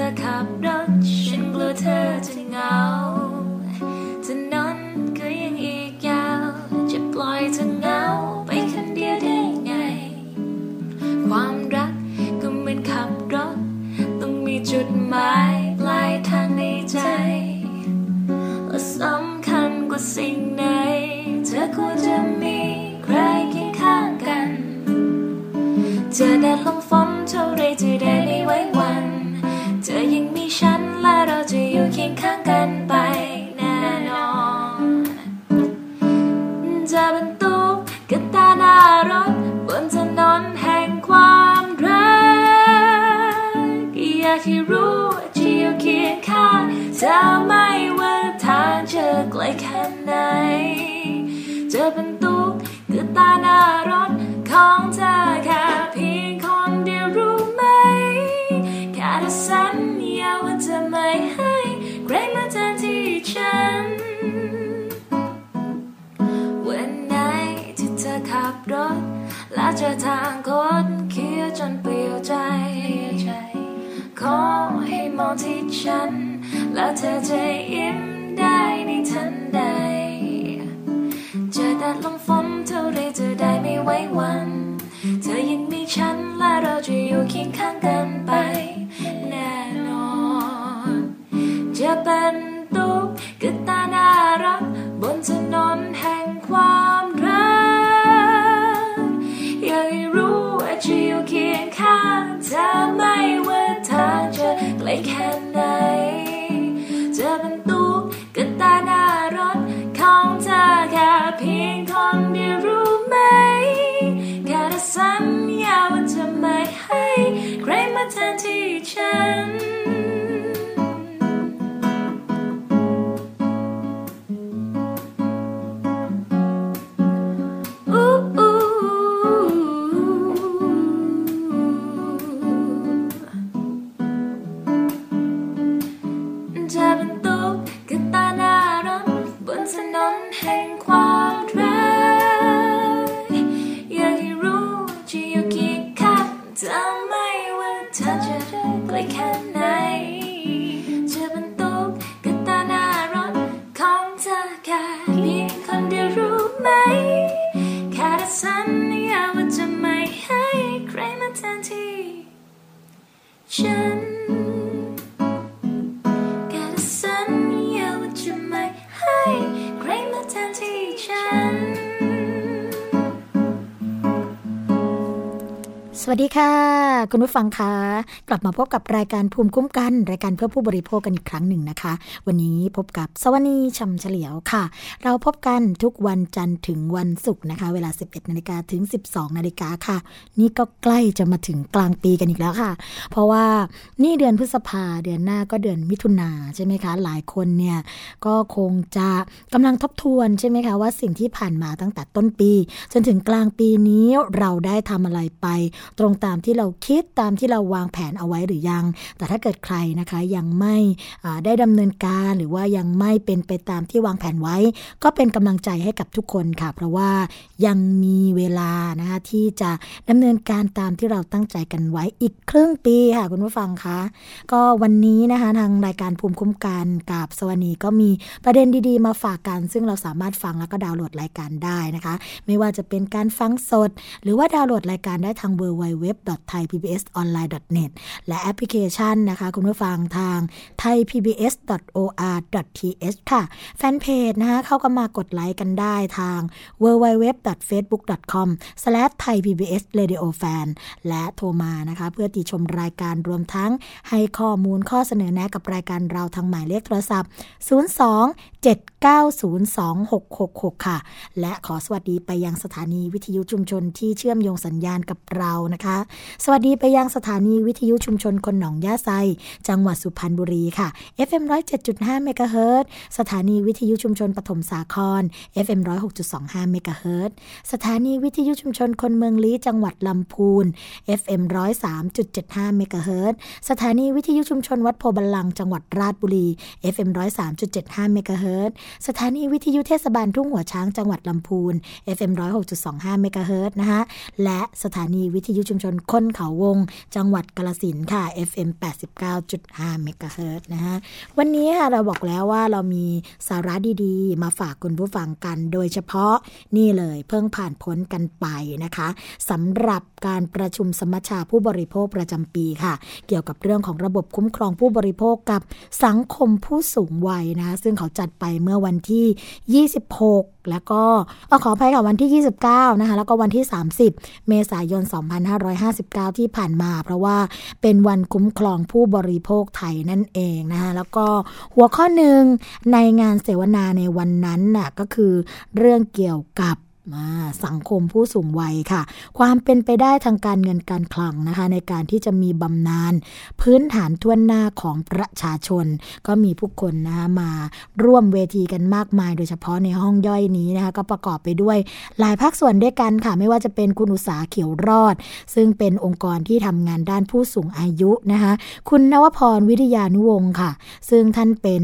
เธอขับรถฉันกลัวเธอจะเหงาถนนก็ยังอีกยาวจะปล่อยเธอเหงาไปคนเดียวได้ไงความรักก็เหมือนขับรถต้องมีจุดหมายปลายทางในใจและสำคัญกว่าสิ่งไหนเธอควรจะมีใครเคียงข้างกันเจอแดดลมฝนเท่าไรจะได้ไม่ไว้วันเธอยังมีฉันและเราจะอยู่เคียงข้างกันไปแน่นอนจะบรรทุกกระตาหน้ารถบนถนนแห่งความรักอยากให้รู้ว่าจะอยู่เคียงข้างเธอไม่ว่าทางจะไกลแค่ไหนจะบรรทุกกระตาหน้ารถของเธอแค่เพียงคนเดียวรู้ไหมสัญญาว่าจะไม่ให้ใครมาแทนที่ฉันวันไหนที่เธอขับรถและเจอทางโค้งเคี้ยวจนเปลี่ยวใจขอให้มองที่ฉันและเธอจะยิ้มได้ในทันใดเจอแดดลมฝนเท่าไรเธอได้ไม่ไว้วันเธอยังมีฉันและเราจะอยู่เคียงข้างกันไปแน่นอนจะเป็นตุ๊กกับตาน่ารักบนถนนแห่งความรักอยากให้รู้ว่าจะอยู่เคียงข้างเธอไม่ว่าทางจะไกลแค่ไหนจะเป็นตุ๊กกับตาน่ารักของเธอแค่เพียงคนเดียวรู้ไหมแค่สัญญาว่าจะไม่ให้ใครมาแทนที่ฉันจะเป็นตุ๊กกระตาหน้ารถบนถนนแห่งความรักอยากให้รู้จะอยู่เคียงข้างเธอไม่ว่าเธอจะไกลแค่ไหนจะเป็นตุ๊กกระตาหน้ารถของเธอแค่เพียงคนเดียวรู้ไหมแค่สัญญาว่าจะไม่ให้ใครมาแทนที่ฉันสวัสดีค่ะคุณผู้ฟังคะกลับมาพบกับรายการภูมิคุ้มกันรายการเพื่อผู้บริโภคกันอีกครั้งหนึ่งนะคะวันนี้พบกับสวนีชำเฉลียวค่ะเราพบกันทุกวันจันทร์ถึงวันศุกร์นะคะเวลา 11:00 นถึง 12:00 นค่ะนี่ก็ใกล้จะมาถึงกลางปีกันอีกแล้วค่ะเพราะว่านี่เดือนพฤษภาเดือนหน้าก็เดือนมิถุนาใช่ไหมคะหลายคนเนี่ยก็คงจะกำลังทบทวนใช่ไหมคะว่าสิ่งที่ผ่านมาตั้งแต่ต้นปีจนถึงกลางปีนี้เราได้ทำอะไรไปตรงตามที่เราคิดตามที่เราวางแผนเอาไว้หรือยังแต่ถ้าเกิดใครนะคะยังไม่ได้ดำเนินการหรือว่ายังไม่เป็นไปตามที่วางแผนไว้ก็เป็นกำลังใจให้กับทุกคนค่ะเพราะว่ายังมีเวลานะคะที่จะดำเนินการตามที่เราตั้งใจกันไว้อีกครึ่งปีค่ะคุณผู้ฟังคะก็วันนี้นะคะทางรายการภูมิคุ้มกันกับสวนีก็มีประเด็นดีๆมาฝากกันซึ่งเราสามารถฟังแล้วก็ดาวน์โหลดรายการได้นะคะไม่ว่าจะเป็นการฟังสดหรือว่าดาวน์โหลดรายการได้ทางwww.thaipbsonline.net และแอปพลิเคชันนะคะคุณผู้ฟังทาง thaipbs.or.th ค่ะแฟนเพจนะคะเข้ากันมากดไลค์กันได้ทาง www.facebook.com/thaipbsradiofan และโทรมานะคะเพื่อติชมรายการรวมทั้งให้ข้อมูลข้อเสนอแนะกับรายการเราทางหมายเลขโทรศัพท์027902666ค่ะและขอสวัสดีไปยังสถานีวิทยุชุมชนที่เชื่อมโยงสัญญาณกับเรา นะคะสวัสดีไปยังสถานีวิทยุชุมชนคนหนองย่าไซจังหวัดสุพรรณบุรีค่ะ FM 107.5 เมกะเฮิรตซ์สถานีวิทยุชุมชนปฐมสาคร FM 106.25 เมกะเฮิรตซ์สถานีวิทยุชุมชนคนเมืองลี้จังหวัดลำพูน FM 103.75 เมกะเฮิรตซ์สถานีวิทยุชุมชนวัดโพบัลลังก์จังหวัดราชบุรี FM 103.75 เมกะเฮิรตซ์สถานีวิทยุเทศบาลทุ่งหัวช้างจังหวัดลำพูน FM 106.25 เมกะเฮิรตซ์นะคะและสถานีวิทยุชุมชนคนเขาวงจังหวัดกาฬสินธุ์ค่ะ FM 89.5 เมกะเฮิรตซ์นะคะวันนี้ค่ะเราบอกแล้วว่าเรามีสาระดีๆมาฝากคุณผู้ฟังกันโดยเฉพาะนี่เลยเพิ่งผ่านพ้นกันไปนะคะสำหรับการประชุมสมัชชาผู้บริโภคประจำปีค่ะเกี่ยวกับเรื่องของระบบคุ้มครองผู้บริโภคกับสังคมผู้สูงวัยนะซึ่งเขาจัดไปเมื่อวันที่26แล้วก็ขออภัยค่ะวันที่29นะคะแล้วก็วันที่30เมษายน2559ที่ผ่านมาเพราะว่าเป็นวันคุ้มครองผู้บริโภคไทยนั่นเองนะคะแล้วก็หัวข้อหนึ่งในงานเสวนาในวันนั้นน่ะก็คือเรื่องเกี่ยวกับสังคมผู้สูงวัยค่ะความเป็นไปได้ทางการเงินการคลังนะคะในการที่จะมีบำนาญพื้นฐานทั่วหน้าของประชาชนก็มีผู้คนนะคะมาร่วมเวทีกันมากมายโดยเฉพาะในห้องย่อยนี้นะคะก็ประกอบไปด้วยหลายภาคส่วนด้วยกันค่ะไม่ว่าจะเป็นคุณอุษาเขียวรอดซึ่งเป็นองค์กรที่ทำงานด้านผู้สูงอายุนะคะคุณณวพรวิทยานุวงศ์ค่ะซึ่งท่านเป็น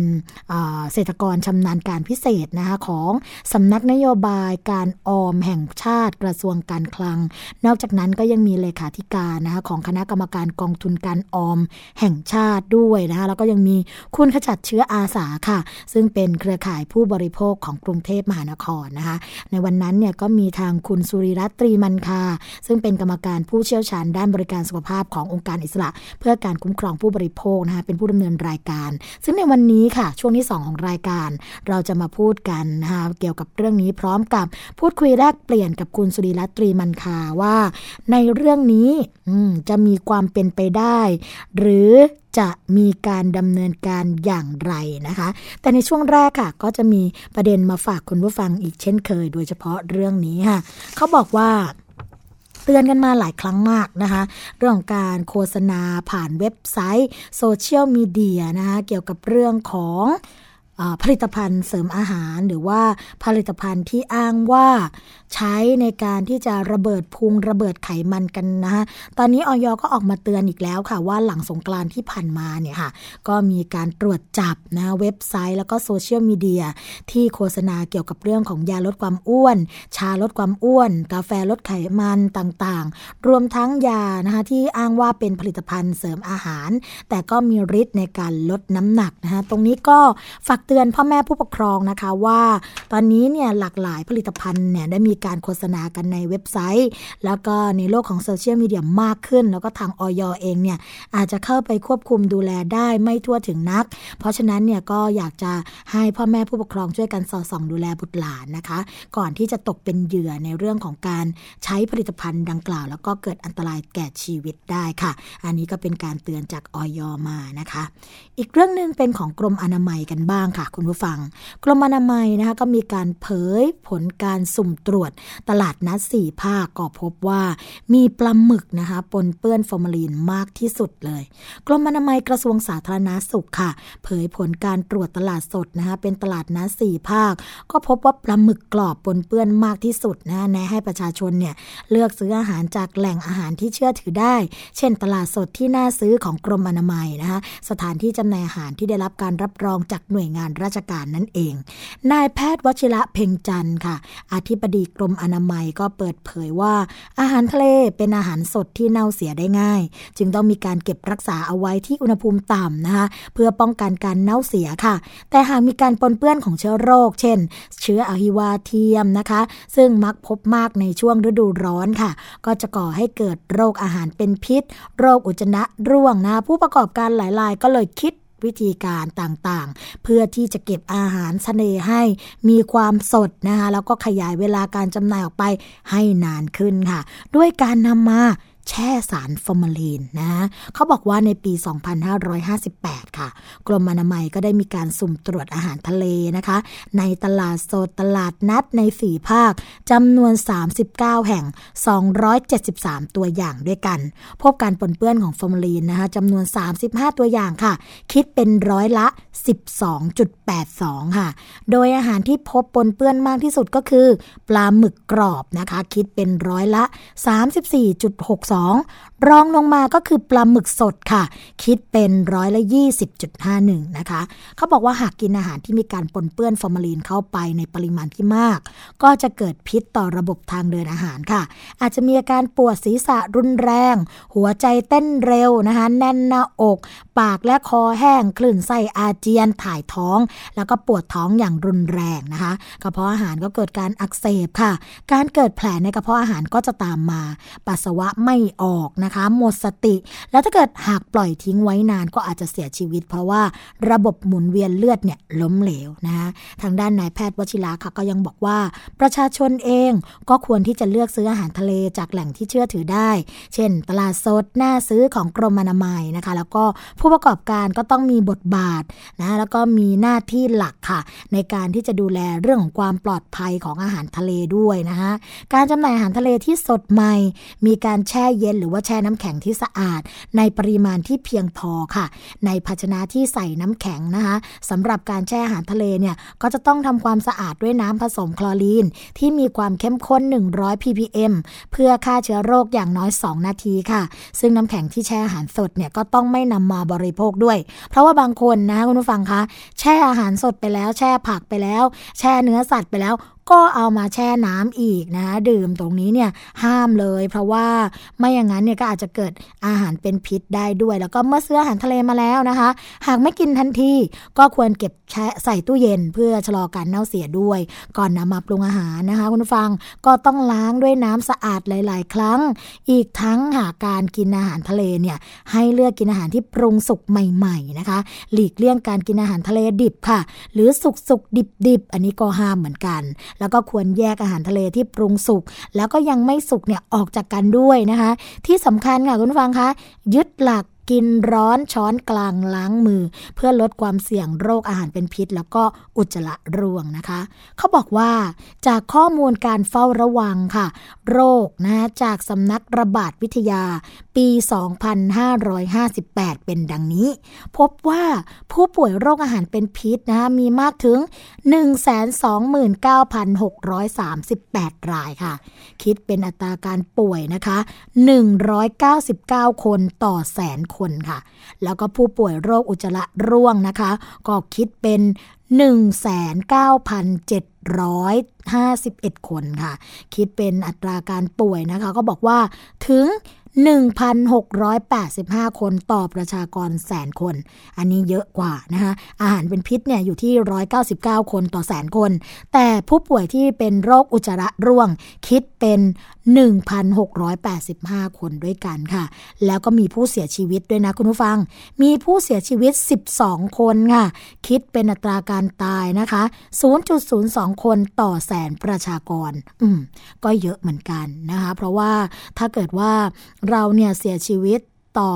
เศรษฐกรชำนาญการพิเศษนะคะของสำนักนโยบายการออมแห่งชาติกระทรวงการคลังนอกจากนั้นก็ยังมีเลขาธิการนะคะของคณะกรรมการกองทุนการออมแห่งชาติด้วยนะคะแล้วก็ยังมีคุณขจัดเชื้ออาสาค่ะซึ่งเป็นเครือข่ายผู้บริโภคของกรุงเทพมหานครนะคะในวันนั้นเนี่ยก็มีทางคุณสุริรัตน์ตรีมันคาซึ่งเป็นกรรมการผู้เชี่ยวชาญด้านบริการสุขภาพขององค์การอิสระเพื่อการคุ้มครองผู้บริโภคนะคะเป็นผู้ดำเนินรายการซึ่งในวันนี้ค่ะช่วงที่2ของรายการเราจะมาพูดกันนะคะเกี่ยวกับเรื่องนี้พร้อมกับพูดคุยแลกเปลี่ยนกับคุณสุริรัตน์ตรีมันคาว่าในเรื่องนี้จะมีความเป็นไปได้หรือจะมีการดำเนินการอย่างไรนะคะแต่ในช่วงแรกค่ะก็จะมีประเด็นมาฝากคุณผู้ฟังอีกเช่นเคยโดยเฉพาะเรื่องนี้ค่ะเขาบอกว่าเตือนกันมาหลายครั้งมากนะคะเรื่องของการโฆษณาผ่านเว็บไซต์โซเชียลมีเดียนะคะเกี่ยวกับเรื่องของผลิตภัณฑ์เสริมอาหารหรือว่าผลิตภัณฑ์ที่อ้างว่าใช้ในการที่จะระเบิดพุงระเบิดไขมันกันนะคะตอนนี้อย.ก็ออกมาเตือนอีกแล้วค่ะว่าหลังสงกรานต์ที่ผ่านมาเนี่ยค่ะก็มีการตรวจจับนะเว็บไซต์แล้วก็โซเชียลมีเดียที่โฆษณาเกี่ยวกับเรื่องของยาลดความอ้วนชาลดความอ้วนกาแฟลดไขมันต่างๆรวมทั้งยานะคะที่อ้างว่าเป็นผลิตภัณฑ์เสริมอาหารแต่ก็มีฤทธิ์ในการลดน้ำหนักนะคะตรงนี้ก็ฝากเตือนพ่อแม่ผู้ปกครองนะคะว่าตอนนี้เนี่ยหลากหลายผลิตภัณฑ์เนี่ยได้มีการโฆษณากันในเว็บไซต์แล้วก็ในโลกของโซเชียลมีเดียมากขึ้นแล้วก็ทางอย.เองเนี่ยอาจจะเข้าไปควบคุมดูแลได้ไม่ทั่วถึงนักเพราะฉะนั้นเนี่ยก็อยากจะให้พ่อแม่ผู้ปกครองช่วยกันสอดส่องดูแลบุตรหลานนะคะก่อนที่จะตกเป็นเหยื่อในเรื่องของการใช้ผลิตภัณฑ์ดังกล่าวแล้วก็เกิดอันตรายแก่ชีวิตได้ค่ะอันนี้ก็เป็นการเตือนจากอย.มานะคะอีกเรื่องนึงเป็นของกรมอนามัยกันบ้างค่ะคุณผู้ฟังกรมอนามัยนะคะก็มีการเผยผลการสุ่มตรวจตลาดนัด4ภาคก็พบว่ามีปลาหมึกนะคะปนเปื้อนฟอร์มาลีนมากที่สุดเลยกรมอนามัยกระทรวงสาธารณสุขค่ะเผยผลการตรวจตลาดสดนะคะเป็นตลาดนัด4ภาคก็พบว่าปลาหมึกกรอบปนเปื้อนมากที่สุดนะแนะให้ประชาชนเนี่ยเลือกซื้ออาหารจากแหล่งอาหารที่เชื่อถือได้เช่นตลาดสดที่น่าซื้อของกรมอนามัยนะคะสถานที่จำหน่ายอาหารที่ได้รับการรับรองจากหน่วยงานราชการนั่นเองนายแพทย์วชิระเพ็งจันทร์ค่ะอธิบดีกรมอนามัยก็เปิดเผยว่าอาหารทะเลเป็นอาหารสดที่เน่าเสียได้ง่ายจึงต้องมีการเก็บรักษาเอาไว้ที่อุณหภูมิต่ำนะคะเพื่อป้องกันการเน่าเสียค่ะแต่หากมีการปนเปื้อนของเชื้อโรคเช่นเชื้ออะฮิวาเทียมนะคะซึ่งมักพบมากในช่วงฤดูร้อนค่ะก็จะก่อให้เกิดโรคอาหารเป็นพิษโรคอุจจาระร่วงนะผู้ประกอบการหลายๆก็เลยคิดวิธีการต่างๆเพื่อที่จะเก็บอาหารทะเลให้มีความสดนะคะแล้วก็ขยายเวลาการจำหน่ายออกไปให้นานขึ้นค่ะด้วยการนำมา แช่สารฟอร์มาลีนนะเขาบอกว่าในปี2558ค่ะกรมอนามัยก็ได้มีการสุ่มตรวจอาหารทะเลนะคะในตลาดสดตลาดนัดใน4ภาคจำนวน39แห่ง273ตัวอย่างด้วยกันพบการปนเปื้อนของฟอร์มาลีนนะคะจำนวน35ตัวอย่างค่ะคิดเป็นร้อยละ 12.82 ค่ะโดยอาหารที่พบปนเปื้อนมากที่สุดก็คือปลาหมึกกรอบนะคะคิดเป็นร้อยละ 34.62 รองลงมาก็คือปลาหมึกสดค่ะคิดเป็นร้อยละ 20.51 นะคะเขาบอกว่าหากกินอาหารที่มีการปนเปื้อนฟอร์มาลีนเข้าไปในปริมาณที่มากก็จะเกิดพิษต่อระบบทางเดินอาหารค่ะอาจจะมีอาการปวดศีรษะรุนแรงหัวใจเต้นเร็วนะคะแน่นหน้าอกปากและคอแห้งคลื่นไส้อาเจียนถ่ายท้องแล้วก็ปวดท้องอย่างรุนแรงนะคะกระเพาะอาหารก็เกิดการอักเสบค่ะการเกิดแผลในกระเพาะอาหารก็จะตามมาปัสสาวะไม่ออกนะคะหมดสติแล้วถ้าเกิดหากปล่อยทิ้งไว้นานก็อาจจะเสียชีวิตเพราะว่าระบบหมุนเวียนเลือดเนี่ยล้มเหลวนะคะทางด้านนายแพทย์วชิราค่ะก็ยังบอกว่าประชาชนเองก็ควรที่จะเลือกซื้ออาหารทะเลจากแหล่งที่เชื่อถือได้เช่นตลาดสดหน้าซื้อของกรมอนามัยนะคะแล้วก็ผู้ประกอบการก็ต้องมีบทบาทนะแล้วก็มีหน้าที่หลักค่ะในการที่จะดูแลเรื่องของความปลอดภัยของอาหารทะเลด้วยนะคะการจำหน่ายอาหารทะเลที่สดใหม่มีการแช่เย็นหรือว่าแช่น้ำแข็งที่สะอาดในปริมาณที่เพียงพอค่ะในภาชนะที่ใส่น้ำแข็งนะคะสำหรับการแช่อาหารทะเลเนี่ยก็จะต้องทำความสะอาดด้วยน้ำผสมคลอรีนที่มีความเข้มข้น100 ppm เพื่อฆ่าเชื้อโรคอย่างน้อย2นาทีค่ะซึ่งน้ำแข็งที่แช่อาหารสดเนี่ยก็ต้องไม่นำมาบริโภคด้วยเพราะว่าบางคนนะคุณผู้ฟังคะแช่อาหารสดไปแล้วแช่ผักไปแล้วแช่เนื้อสัตว์ไปแล้วก็เอามาแช่น้ำอีกนะดื่มตรงนี้เนี่ยห้ามเลยเพราะว่าไม่อย่างนั้นเนี่ยก็อาจจะเกิดอาหารเป็นพิษได้ด้วยแล้วก็เมื่อซื้ออาหารทะเลมาแล้วนะคะหากไม่กินทันทีก็ควรเก็บใส่ตู้เย็นเพื่อชะลอการเน่าเสียด้วยก่อนนำมาปรุงอาหารนะคะคุณผู้ฟังก็ต้องล้างด้วยน้ำสะอาดหลายๆครั้งอีกทั้งหากการกินอาหารทะเลเนี่ยให้เลือกกินอาหารที่ปรุงสุกใหม่ๆนะคะหลีกเลี่ยงการกินอาหารทะเลดิบค่ะหรือสุกๆดิบๆอันนี้ก็ห้ามเหมือนกันแล้วก็ควรแยกอาหารทะเลที่ปรุงสุกแล้วก็ยังไม่สุกเนี่ยออกจากกันด้วยนะคะที่สำคัญค่ะคุณผู้ฟังคะยึดหลักกินร้อนช้อนกลางล้างมือเพื่อลดความเสี่ยงโรคอาหารเป็นพิษแล้วก็อุจจาระร่วงนะคะเขาบอกว่าจากข้อมูลการเฝ้าระวังค่ะโรคนะจากสำนักระบาดวิทยาปี2558เป็นดังนี้พบว่าผู้ป่วยโรคอาหารเป็นพิษนะมีมากถึง 129,638 รายค่ะคิดเป็นอัตราการป่วยนะคะ199คนต่อแสนคนค่ะแล้วก็ผู้ป่วยโรคอุจจาระร่วงนะคะก็คิดเป็น 19,751 คนค่ะคิดเป็นอัตราการป่วยนะคะก็บอกว่าถึง 1,685 คนต่อประชากรแสนคนอันนี้เยอะกว่านะคะอาหารเป็นพิษเนี่ยอยู่ที่199คนต่อแสนคนแต่ผู้ป่วยที่เป็นโรคอุจจาระร่วงคิดเป็น 1,685 คนด้วยกันค่ะแล้วก็มีผู้เสียชีวิตด้วยนะคุณผู้ฟังมีผู้เสียชีวิต12คนค่ะคิดเป็นอัตราการตายนะคะ 0.02 คนต่อแสนประชากรก็เยอะเหมือนกันนะคะเพราะว่าถ้าเกิดว่าเราเนี่ยเสียชีวิตต่อ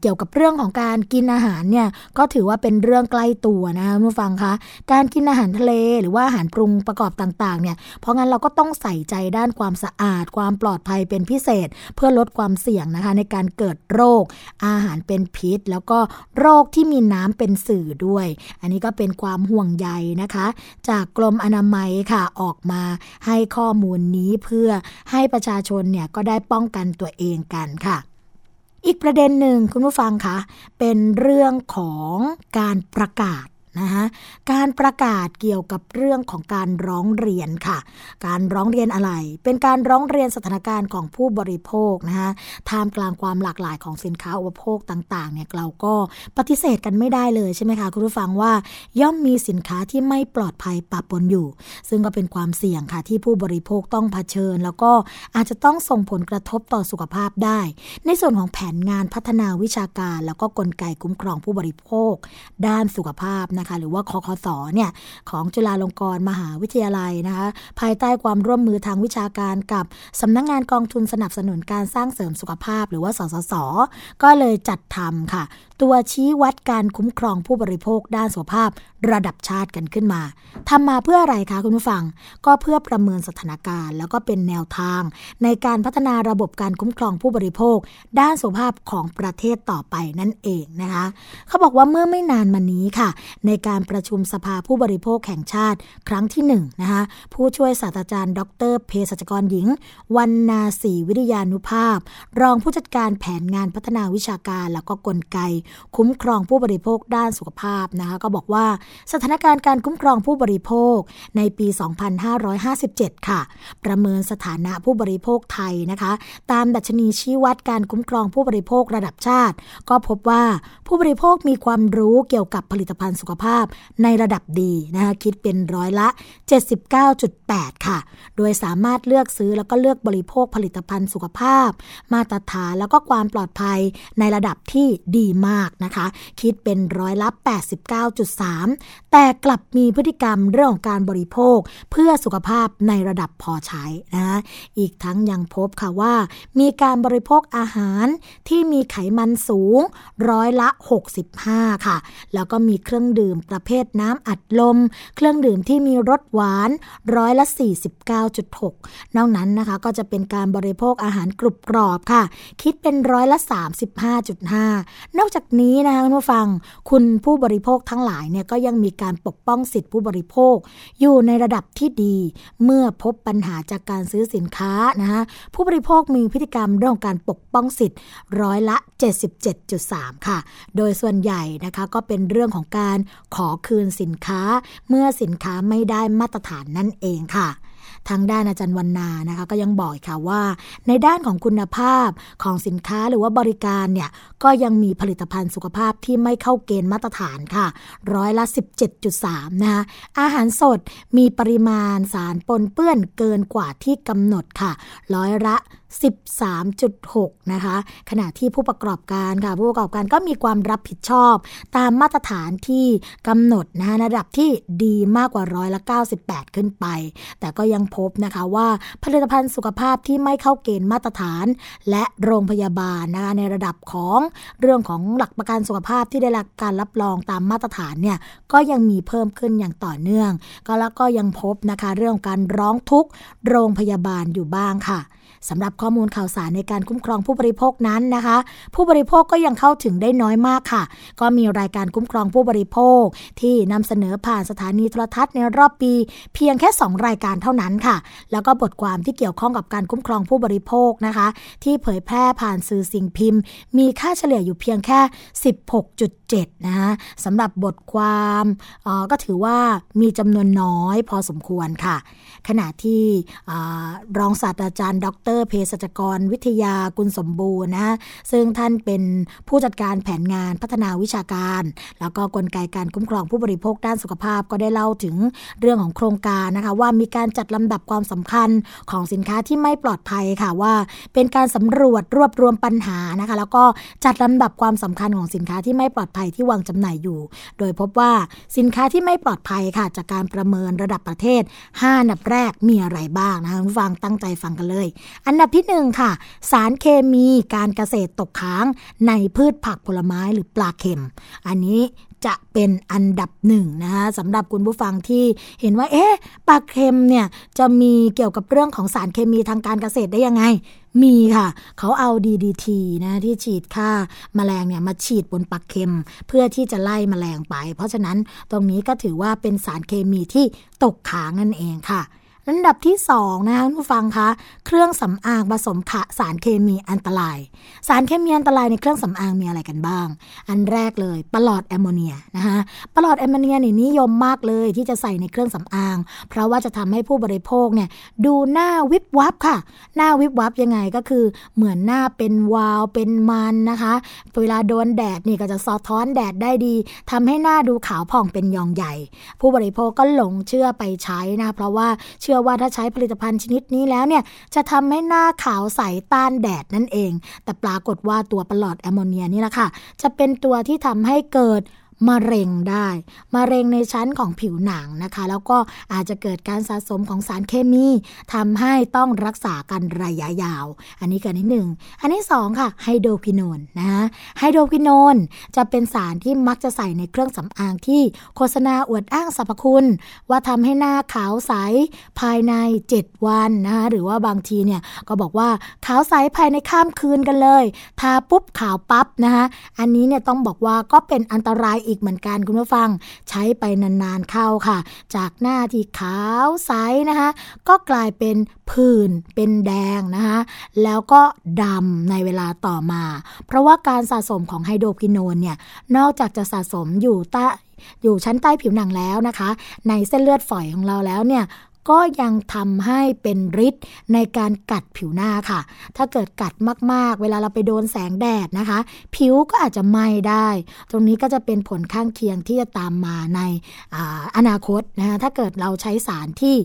เกี่ยวกับเรื่องของการกินอาหารเนี่ยก็ถือว่าเป็นเรื่องใกล้ตัวนะคะคุณผู้ฟังคะการกินอาหารทะเลหรือว่าอาหารปรุงประกอบต่างๆเนี่ยเพราะงั้นเราก็ต้องใส่ใจด้านความสะอาดความปลอดภัยเป็นพิเศษเพื่อลดความเสี่ยงนะคะในการเกิดโรคอาหารเป็นพิษแล้วก็โรคที่มีน้ำเป็นสื่อด้วยอันนี้ก็เป็นความห่วงใยนะคะจากกรมอนามัยค่ะออกมาให้ข้อมูลนี้เพื่อให้ประชาชนเนี่ยก็ได้ป้องกันตัวเองกันค่ะอีกประเด็นหนึ่งคุณผู้ฟังคะเป็นเรื่องของการประกาศนะคะการประกาศเกี่ยวกับเรื่องของการร้องเรียนค่ะการร้องเรียนอะไรเป็นการร้องเรียนสถานการณ์ของผู้บริโภคนะคะท่ามกลางความหลากหลายของสินค้าอุปโภคต่างๆเนี่ยเราก็ปฏิเสธกันไม่ได้เลยใช่ไหมคะคุณผู้ฟังว่าย่อมมีสินค้าที่ไม่ปลอดภัยปะปนอยู่ซึ่งก็เป็นความเสี่ยงค่ะที่ผู้บริโภคต้องเผชิญแล้วก็อาจจะต้องส่งผลกระทบต่อสุขภาพได้ในส่วนของแผนงานพัฒนาวิชาการแล้วก็กลไกคุ้มครองผู้บริโภคด้านสุขภาพนะคะ นะคะหรือว่าคคส.เนี่ยของจุฬาลงกรณ์มหาวิทยาลัยนะคะภายใต้ความร่วมมือทางวิชาการกับสำนักงานกองทุนสนับสนุนการสร้างเสริมสุขภาพหรือว่าสสส.ก็เลยจัดทำค่ะตัวชี้วัดการคุ้มครองผู้บริโภคด้านสุขภาพระดับชาติกันขึ้นมาทำมาเพื่ออะไรคะคุณผู้ฟังก็เพื่อประเมินสถานการณ์แล้วก็เป็นแนวทางในการพัฒนาระบบการคุ้มครองผู้บริโภคด้านสุขภาพของประเทศต่อไปนั่นเองนะคะเขาบอกว่าเมื่อไม่นานมานี้ค่ะในการประชุมสภาผู้บริโภคแห่งชาติครั้งที่1นะคะผู้ช่วยศาสตราจารย์ดร.เภสัชกรหญิงวรรณาศรีวิริยานุภาพรองผู้จัดการแผนงานพัฒนาวิชาการแล้วก็กลไกคุ้มครองผู้บริโภคด้านสุขภาพนะคะก็บอกว่าสถานการณ์การคุ้มครองผู้บริโภคในปี 2557 ค่ะประเมินสถานะผู้บริโภคไทยนะคะตามดัชนีชี้วัดการคุ้มครองผู้บริโภคระดับชาติก็พบว่าผู้บริโภคมีความรู้เกี่ยวกับผลิตภัณฑ์สุขภาพในระดับดีนะคะคิดเป็นร้อยละ 79.8 ค่ะโดยสามารถเลือกซื้อแล้วก็เลือกบริโภคผลิตภัณฑ์สุขภาพมาตรฐานแล้วก็ความปลอดภัยในระดับที่ดีมากนะคะคิดเป็นร้อยละ 89.3 แต่กลับมีพฤติกรรมเรื่องของการบริโภคเพื่อสุขภาพในระดับพอใช้นะคะอีกทั้งยังพบค่ะว่ามีการบริโภคอาหารที่มีไขมันสูงร้อยละ 65 ค่ะแล้วก็มีเครื่องดื่มประเภทน้ำอัดลมเครื่องดื่มที่มีรสหวานร้อยละ 49.6 นอกนั้นนะคะก็จะเป็นการบริโภคอาหารกรุบกรอบค่ะคิดเป็นร้อยละ 35.5 นอกจากนี้นะคะคุณผู้ฟังคุณผู้บริโภคทั้งหลายเนี่ยก็ยังมีการปกป้องสิทธิผู้บริโภคอยู่ในระดับที่ดีเมื่อพบปัญหาจากการซื้อสินค้านะคะผู้บริโภคมีพฤติกรรมเรื่องการปกป้องสิทธิ์ร้อยละ 77.3 ค่ะโดยส่วนใหญ่นะคะก็เป็นเรื่องของการขอคืนสินค้าเมื่อสินค้าไม่ได้มาตรฐานนั่นเองค่ะทางด้านอาจารย์วรรณานะคะก็ยังบอกค่ะว่าในด้านของคุณภาพของสินค้าหรือว่าบริการเนี่ยก็ยังมีผลิตภัณฑ์สุขภาพที่ไม่เข้าเกณฑ์มาตรฐานค่ะร้อยละ 17.3 นะคะอาหารสดมีปริมาณสารปนเปื้อนเกินกว่าที่กำหนดค่ะร้อยละ13.6 นะคะขณะที่ผู้ประกอบการค่ะผู้ประกอบการก็มีความรับผิดชอบตามมาตรฐานที่กำหนดนะคะระดับที่ดีมากกว่าร้อยละ98ขึ้นไปแต่ก็ยังพบนะคะว่าผลิตภัณฑ์สุขภาพที่ไม่เข้าเกณฑ์มาตรฐานและโรงพยาบาลนะคะในระดับของเรื่องของหลักประกันสุขภาพที่ได้รับการรับรองตามมาตรฐานเนี่ยก็ยังมีเพิ่มขึ้นอย่างต่อเนื่องก็แล้วก็ยังพบนะคะเรื่องการร้องทุกข์โรงพยาบาลอยู่บ้างค่ะสำหรับข้อมูลข่าวสารในการคุ้มครองผู้บริโภคนั้นนะคะผู้บริโภคก็ยังเข้าถึงได้น้อยมากค่ะก็มีรายการคุ้มครองผู้บริโภคที่นำเสนอผ่านสถานีโทรทัศน์ในรอบปีเพียงแค่2รายการเท่านั้นค่ะแล้วก็บทความที่เกี่ยวข้องกับการคุ้มครองผู้บริโภคนะคะที่เผยแพร่ผ่านสื่อสิ่งพิมพ์มีค่าเฉลี่ยอยู่เพียงแค่ 16.7 นะคะสำหรับบทความก็ถือว่ามีจำนวนน้อยพอสมควรค่ะขณะที่รองศาสตราจารย์ดรเภสัชกรวิทยากุลสมบูรณ์นะซึ่งท่านเป็นผู้จัดการแผนงานพัฒนาวิชาการแล้วก็กลไกการคุ้มครองผู้บริโภคด้านสุขภาพก็ได้เล่าถึงเรื่องของโครงการนะคะว่ามีการจัดลำดับความสำคัญของสินค้าที่ไม่ปลอดภัยค่ะว่าเป็นการสำรวจรวบรวมปัญหานะคะแล้วก็จัดลำดับความสำคัญของสินค้าที่ไม่ปลอดภัยที่วางจำหน่ายอยู่โดยพบว่าสินค้าที่ไม่ปลอดภัยค่ะจากการประเมินระดับประเทศ5อันดับแรกมีอะไรบ้างนะคะฟังตั้งใจฟังกันเลยอันดับที่1ค่ะสารเคมีการเกษตรตกค้างในพืชผักผลไม้หรือปลาเค็มอันนี้จะเป็นอันดับ1นะคะสำหรับคุณผู้ฟังที่เห็นว่าปลาเค็มเนี่ยจะมีเกี่ยวกับเรื่องของสารเคมีทางการเกษตรได้ยังไงมีค่ะเขาเอา DDT นะที่ฉีดฆ่าแมลงเนี่ยมาฉีดบนปลาเค็มเพื่อที่จะไล่แมลงไปเพราะฉะนั้นตรงนี้ก็ถือว่าเป็นสารเคมีที่ตกค้างนั่นเองค่ะอันดับที่2นะคะคุณผู้ฟังคะเครื่องสำอางผสมสารเคมีอันตรายสารเคมีอันตรายในเครื่องสำอางมีอะไรกันบ้างอันแรกเลยปลอดแอมโมเนียนะคะปลอดแอมโมเนียนี่นิยมมากเลยที่จะใส่ในเครื่องสำอางเพราะว่าจะทำให้ผู้บริโภคเนี่ยดูหน้าวิบวับค่ะหน้าวิบวับยังไงก็คือเหมือนหน้าเป็นวาวเป็นมันนะคะเวลาโดนแดดนี่ก็จะสะท้อนแดดได้ดีทำให้หน้าดูขาวผ่องเป็นยองใหญ่ผู้บริโภคก็หลงเชื่อไปใช้นะเพราะว่าเชื่อว่าถ้าใช้ผลิตภัณฑ์ชนิดนี้แล้วเนี่ยจะทำให้หน้าขาวใสต้านแดดนั่นเองแต่ปรากฏว่าตัวปลอดแอมโมเนียนี่แหละค่ะจะเป็นตัวที่ทำให้เกิด มะเร็งได้มะเร็งในชั้นของผิวหนังนะคะแล้วก็อาจจะเกิดการสะสมของสารเคมีทำให้ต้องรักษากันระยะยาวอันนี้กันที่หนึ่งอันที่สองค่ะไฮโดรควิโนนนะคะไฮโดรควิโนนจะเป็นสารที่มักจะใส่ในเครื่องสำอางที่โฆษณาอวดอ้างสรรพคุณว่าทำให้หน้าขาวใสภายใน7วันนะคะหรือว่าบางทีเนี่ยก็บอกว่าขาวใสภายในข้ามคืนกันเลยทาปุ๊บขาวปั๊บนะคะอันนี้เนี่ยต้องบอกว่าก็เป็นอันตรายอีกเหมือนกันคุณผู้ฟังใช้ไปนานๆเข้าค่ะจากหน้าที่ขาวใสนะคะก็กลายเป็นผื่นเป็นแดงนะคะแล้วก็ดำในเวลาต่อมาเพราะว่าการสะสมของไฮโดรควิโนนเนี่ยนอกจากจะสะสมอยู่ชั้นใต้ผิวหนังแล้วนะคะในเส้นเลือดฝอยของเราแล้วเนี่ยก็ยังทำให้เป็นฤทธิ์ในการกัดผิวหน้าค่ะถ้าเกิดกัดมากๆเวลาเราไปโดนแสงแดดนะคะผิวก็อาจจะไหม้ได้ตรงนี้ก็จะเป็นผลข้างเคียงที่จะตามมาในอนาคตนะคะถ้าเกิดเราใช้สารที่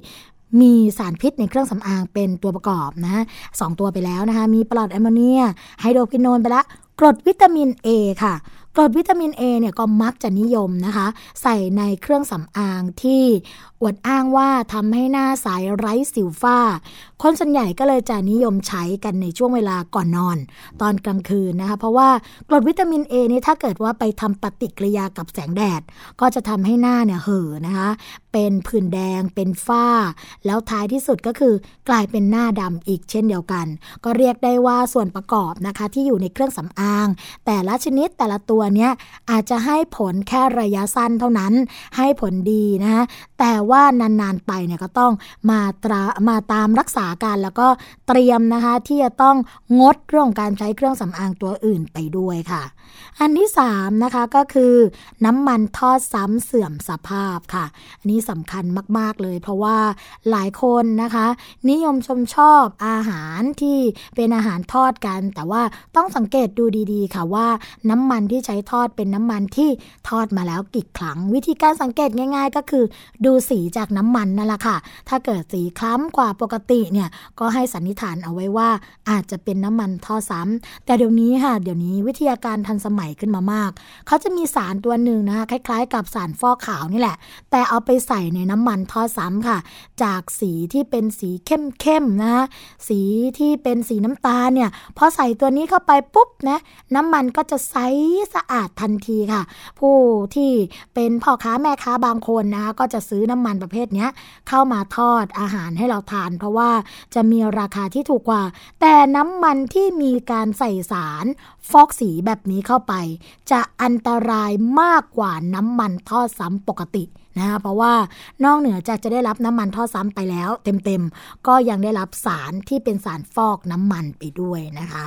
มีสารพิษในเครื่องสำอางเป็นตัวประกอบนะ2ตัวไปแล้วนะคะมีปลอดแอมโมเนียไฮโดรควิโนนไปละกรดวิตามิน A ค่ะกรดวิตามิน A เนี่ยก็มักจะนิยมนะคะใส่ในเครื่องสำอางที่อวดอ้างว่าทำให้หน้าใสไร้สิวฝ้าคนส่วนใหญ่ก็เลยจะนิยมใช้กันในช่วงเวลาก่อนนอนตอนกลางคืนนะคะเพราะว่ากรดวิตามิน A นี่ถ้าเกิดว่าไปทำปฏิกิริยากับแสงแดดก็จะทำให้หน้าเนี่ยเห่อนะคะเป็นผื่นแดงเป็นฝ้าแล้วท้ายที่สุดก็คือกลายเป็นหน้าดำอีกเช่นเดียวกันก็เรียกได้ว่าส่วนประกอบนะคะที่อยู่ในเครื่องสำอางแต่ละชนิดแต่ละตัวเนี่ยอาจจะให้ผลแค่ระยะสั้นเท่านั้นให้ผลดีนะคะแต่ว่านานๆไปเนี่ยก็ต้องมาตามรักษาการแล้วก็เตรียมนะคะที่จะต้องงดเรื่องการใช้เครื่องสำอางตัวอื่นไปด้วยค่ะอันที่3นะคะก็คือน้ำมันทอดซ้ำเสื่อมสภาพค่ะอันนี้สำคัญมากๆเลยเพราะว่าหลายคนนะคะนิยมชมชอบอาหารที่เป็นอาหารทอดกันแต่ว่าต้องสังเกตดูดีๆค่ะว่าน้ำมันที่ใช้ทอดเป็นน้ำมันที่ทอดมาแล้วกี่ครั้งวิธีการสังเกตง่ายๆก็คือดูสีจากน้ำมันนั่นแหละค่ะถ้าเกิดสีคล้ำกว่าปกติเนี่ยก็ให้สันนิษฐานเอาไว้ว่าอาจจะเป็นน้ำมันทอดซ้ำแต่เดี๋ยวนี้วิทยาการทันสมัยขึ้นมามากเขาจะมีสารตัวหนึ่งนะคะคล้ายๆกับสารฟอกขาวนี่แหละแต่เอาไปใส่ในน้ำมันทอดซ้ำค่ะจากสีที่เป็นสีเข้มๆนะสีที่เป็นสีน้ำตาลเนี่ยพอใส่ตัวนี้เข้าไปปุ๊บนะน้ำมันก็จะใสสะอาดทันทีค่ะผู้ที่เป็นพ่อค้าแม่ค้าบางคนนะคะก็จะซื้อน้ำมันประเภทนี้เข้ามาทอดอาหารให้เราทานเพราะว่าจะมีราคาที่ถูกกว่าแต่น้ำมันที่มีการใส่สารฟอกสีแบบนี้เข้าไปจะอันตรายมากกว่าน้ำมันทอดซ้ำปกตินะคะเพราะว่านอกเหนือจากจะได้รับน้ำมันทอดซ้ำไปแล้วเต็มๆก็ยังได้รับสารที่เป็นสารฟอกน้ำมันไปด้วยนะคะ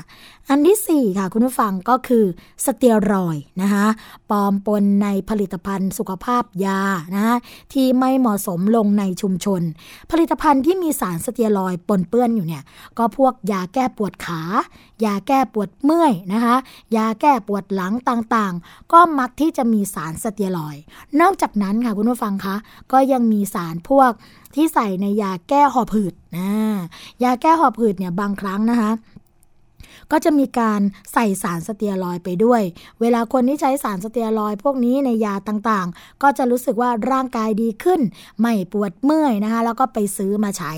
อันที่4ค่ะคุณผู้ฟังก็คือสเตียรอยด์นะคะปลอมปนในผลิตภัณฑ์สุขภาพยานะคะที่ไม่เหมาะสมลงในชุมชนผลิตภัณฑ์ที่มีสารสเตียรอยด์ปนเปื้อนอยู่เนี่ยก็พวกยาแก้ปวดขายาแก้ปวดเมื่อยนะคะยาแก้ปวดหลังต่างๆก็มักที่จะมีสารสเตียรอยด์นอกจากนั้นค่ะคุณผู้ฟังคะก็ยังมีสารพวกที่ใส่ในยาแก้หอบหืดยาแก้หอบหืดเนี่ยบางครั้งนะคะก็จะมีการใส่สารสเตียรอยด์ไปด้วยเวลาคนที่ใช้สารสเตียรอยด์พวกนี้ในยาต่างๆก็จะรู้สึกว่าร่างกายดีขึ้นไม่ปวดเมื่อยนะคะแล้วก็ไปซื้อมาใช้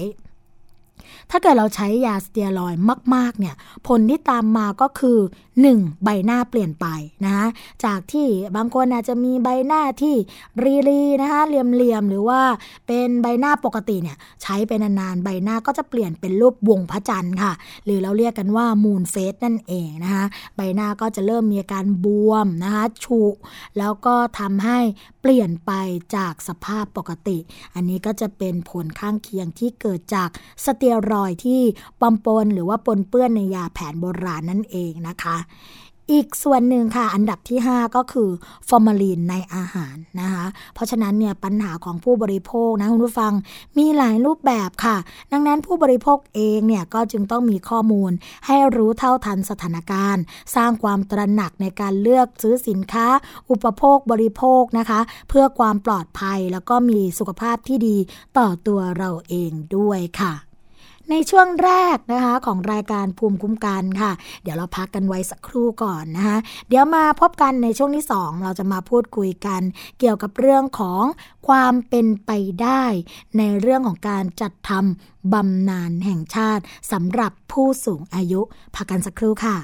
ถ้าเกิดเราใช้ยาสเตียรอยด์มากๆเนี่ยผลที่ตามมาก็คือ1ใบหน้าเปลี่ยนไปนะคะจากที่บางคนอาจจะมีใบหน้าที่รีนะคะเหลี่ยมๆหรือว่าเป็นใบหน้าปกติเนี่ยใช้ไปนานๆใบหน้าก็จะเปลี่ยนเป็นรูปวงพระจันทร์ค่ะหรือเราเรียกกันว่ามูนเฟสนั่นเองนะคะใบหน้าก็จะเริ่มมีอาการบวมนะคะฉูดแล้วก็ทำให้เปลี่ยนไปจากสภาพปกติอันนี้ก็จะเป็นผลข้างเคียงที่เกิดจากสเตียรอยด์ที่ปนหรือว่าปนเปื้อนในยาแผนโบราณนั่นเองนะคะอีกส่วนหนึ่งค่ะอันดับที่5ก็คือฟอร์มาลีนในอาหารนะคะเพราะฉะนั้นเนี่ยปัญหาของผู้บริโภคนะคุณผู้ฟังมีหลายรูปแบบค่ะดังนั้นผู้บริโภคเองเนี่ยก็จึงต้องมีข้อมูลให้รู้เท่าทันสถานการณ์สร้างความตระหนักในการเลือกซื้อสินค้าอุปโภคบริโภคนะคะเพื่อความปลอดภัยแล้วก็มีสุขภาพที่ดีต่อตัวเราเองด้วยค่ะ ในช่วงแรกนะคะของรายการภูมิคุ้มกันค่ะเดี๋ยวเราพักกันไว้สักครู่ก่อนนะคะเดี๋ยวมาพบกันในช่วงที่2เราจะมาพูดคุยกันเกี่ยวกับเรื่องของความเป็นไปได้ในเรื่องของการจัดทำบำนาญแห่งชาติสำหรับผู้สูงอายุพักกันสักครู่ค่ะ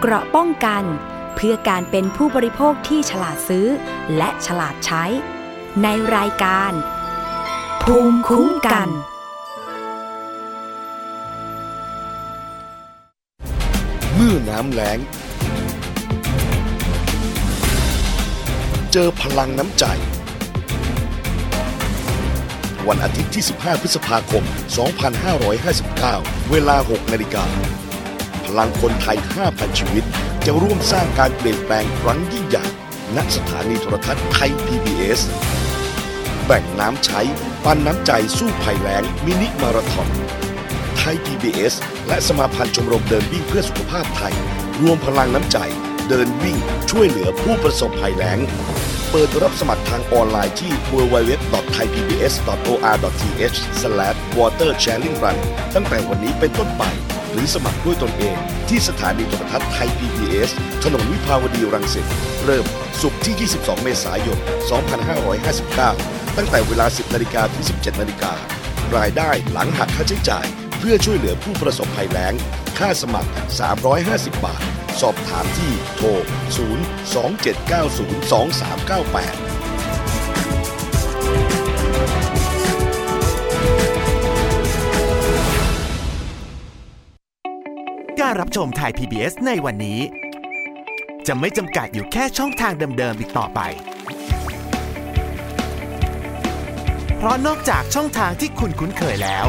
เกราะป้องกันเพื่อการเป็นผู้บริโภคที่ฉลาดซื้อและฉลาดใช้ในรายการภูมิคุ้มกันเมื่อน้ำแล้งเจอพลังน้ำใจวันอาทิตย์ที่15พฤษภาคม2559เวลา 6:00 นพลังคนไทย 5,000 ชีวิตจะร่วมสร้างการเปลี่ยนแปลงครั้งยิ่งใหญ่ณสถานีโทรทัศน์ไทย PBS แบ่งน้ำใช้ปันน้ำใจสู้ภัยแล้งมินิมาราธอนไทย PBS และสมาพันธ์ชมรมเดินวิ่งเพื่อสุขภาพไทยรวมพลังน้ำใจเดินวิ่งช่วยเหลือผู้ประสบภัยแล้งเปิดรับสมัครทางออนไลน์ที่ www.thaipbs.or.th/watersharingrun ตั้งแต่วันนี้เป็นต้นไปหรือสมัครด้วยตนเองที่สถานีโทรทัศน์ไทย PBS ถนนวิภาวดีรังสิตเริ่มศุกร์ที่22เมษายน2559ตั้งแต่เวลา 10:00 นถึง 17:00 นรายได้หลังหักค่าใช้จ่ายเพื่อช่วยเหลือผู้ประสบภัยแล้งค่าสมัคร350บาทสอบถามที่โทร027902398การรับชมไทย PBS ในวันนี้จะไม่จำกัดอยู่แค่ช่องทางเดิมๆอีกต่อไปเพราะนอกจากช่องทางที่คุณคุ้นเคยแล้ว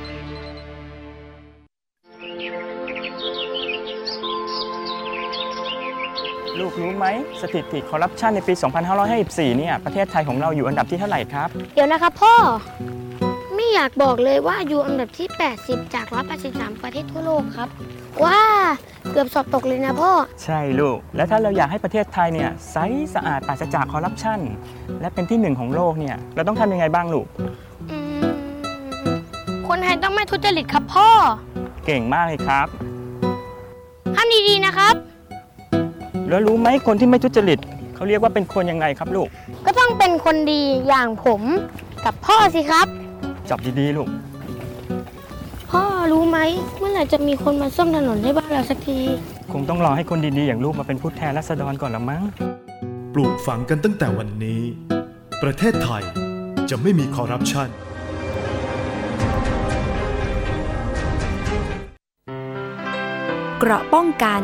ลูกรู้ไหมสถิติคอร์รัปชันในปี2554เนี่ยประเทศไทยของเราอยู่อันดับที่เท่าไหร่ครับเดี๋ยวนะครับพ่อไม่อยากบอกเลยว่าอยู่อันดับที่80จาก183ประเทศทั่วโลกครับว้าเกือบสอบตกเลยนะพ่อใช่ลูกแล้วถ้าเราอยากให้ประเทศไทยเนี่ยใสสะอาดปราศจากคอร์รัปชันและเป็นที่1ของโลกเนี่ยเราต้องทำยังไงบ้างลูกคนไทยต้องไม่ทุจริตครับพ่อเก่งมากเลยครับทำดีๆนะครับแล้วรู้ไหมคนที่ไม่ทุจริตเขาเรียกว่าเป็นคนยังไงครับลูกก็ต้องเป็นคนดีอย่างผมกับพ่อสิครับจับดีๆลูกพ่อรู้ไหมเมื่อไหร่จะมีคนมาซ่อมถนนให้บ้านเราสักทีคงต้องรอให้คนดีๆอย่างลูกมาเป็นผู้แทนราษฎรก่อนละมั้งปลูกฝังกันตั้งแต่วันนี้ประเทศไทยจะไม่มีคอร์รัปชันเกราะป้องกัน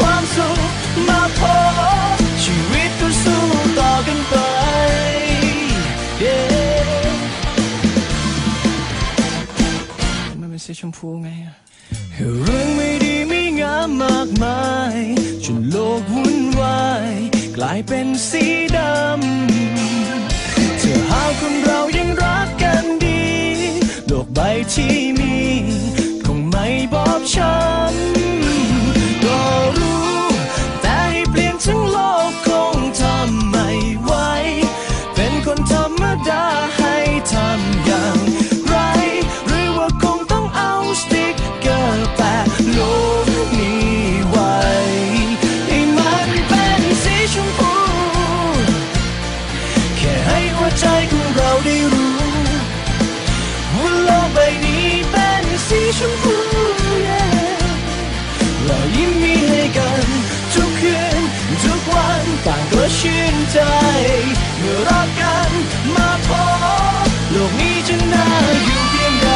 ความสุข ชมพูไงเรื่องไม่ดีไม่งามมากมายจนโลกวุ่นวายกลายเป็นสีดำเธอหาคนเรายังรักกันดีโลกใบที่มีคงไม่บอบช้ำก็รู้แต่ให้เปลี่ยนทั้งโลกคงทำไม่ไหวเป็นคนธรรมดาให้ทำอย่างไรหรือว่าคงต้องเอาสติ๊กเกอร์แปะโลกนี้ไว้ให้มันเป็นสีชมพูแค่ให้หัวใจของเราได้รู้ว่าโลกใบนี้เป็นสีชมพูเรายิ้มมีให้กันทุกคืนทุกวันต่างก็ชื่นใจเมื่อรักกันมาพอโลกนี้จะน่าอยู่เพียงใด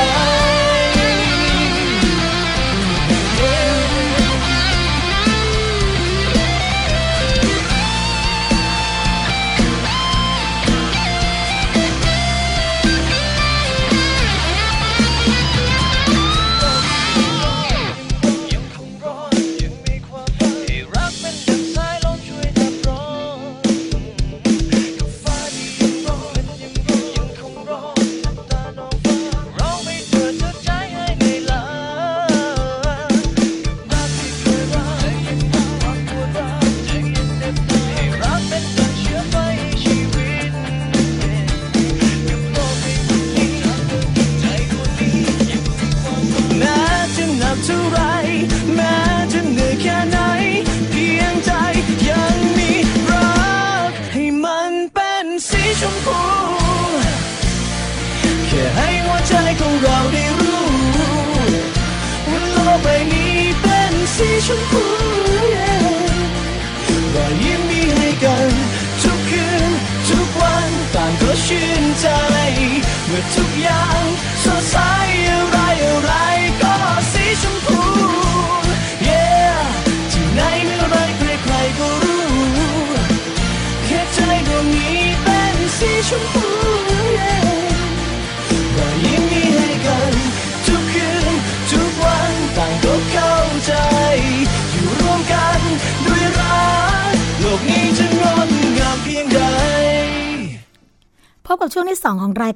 พบกับช่วงที่2ของราย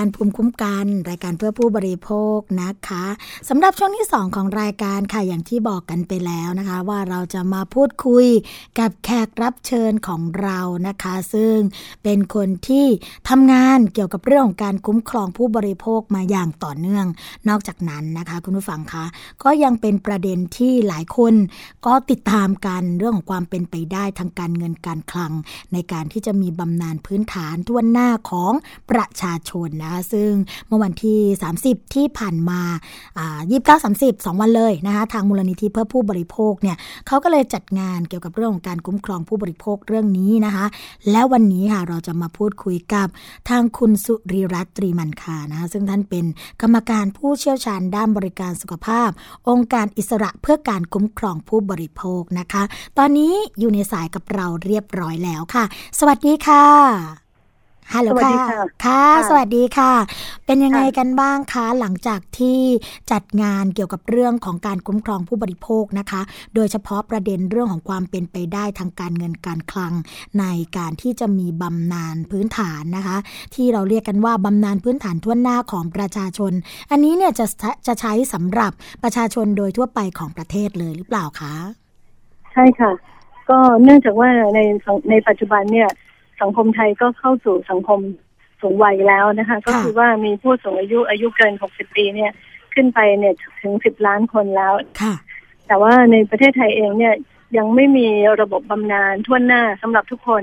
ารภูมิคุ้มกันรายการเพื่อผู้บริโภคนะคะสำหรับช่วงที่2ของรายการค่ะอย่างที่บอกกันไปแล้วนะคะว่าเราจะมาพูดคุยกับแขกรับเชิญของเรานะคะซึ่งเป็นคนที่ทำงานเกี่ยวกับเรื่องของการคุ้มครองผู้บริโภคมาอย่างต่อเนื่องนอกจากนั้นนะคะคุณผู้ฟังคะก็ยังเป็นประเด็นที่หลายคนก็ติดตามกันเรื่องของความเป็นไปได้ทางการเงินการคลังในการที่จะมีบำนาญพื้นฐานทั่วหน้าของประชาชนนะคะซึ่งเมื่อวันที่30ที่ผ่านมา29 30 2วันเลยนะคะทางมูลนิธิเพื่อผู้บริโภคเนี่ยเขาก็เลยจัดงานเกี่ยวกับเรื่องของการคุ้มครองผู้บริโภคเรื่องนี้นะคะและวันนี้ค่ะเราจะมาพูดคุยกับทางคุณสุริรัตน์ตรีมันคานะคะซึ่งท่านเป็นกรรมการผู้เชี่ยวชาญด้านบริการสุขภาพองค์การอิสระเพื่อการคุ้มครองผู้บริโภคนะคะตอนนี้อยู่ในสายกับเราเรียบร้อยแล้วค่ะสวัสดีค่ะฮัลโหลค่ะค่ะสวัสดีค่ะเป็นยังไงกันบ้างคะหลังจากที่จัดงานเกี่ยวกับเรื่องของการคุ้มครองผู้บริโภคนะคะโดยเฉพาะประเด็นเรื่องของความเป็นไปได้ทางการเงินการคลังในการที่จะมีบำนาญพื้นฐานนะคะที่เราเรียกกันว่าบำนาญพื้นฐานทั่วหน้าของประชาชนอันนี้เนี่ยจะใช้สำหรับประชาชนโดยทั่วไปของประเทศเลยหรือเปล่าคะใช่ค่ะก็เนื่องจากว่าในปัจจุบันเนี่ยสังคมไทยก็เข้าสู่สังคมสูงวัยแล้วนะคะก็คือว่ามีผู้สูงอายุเกิน60ปีเนี่ยขึ้นไปเนี่ยถึง10ล้านคนแล้วแต่ว่าในประเทศไทยเองเนี่ยยังไม่มีระบบบำนาญทั่วหน้าสำหรับทุกคน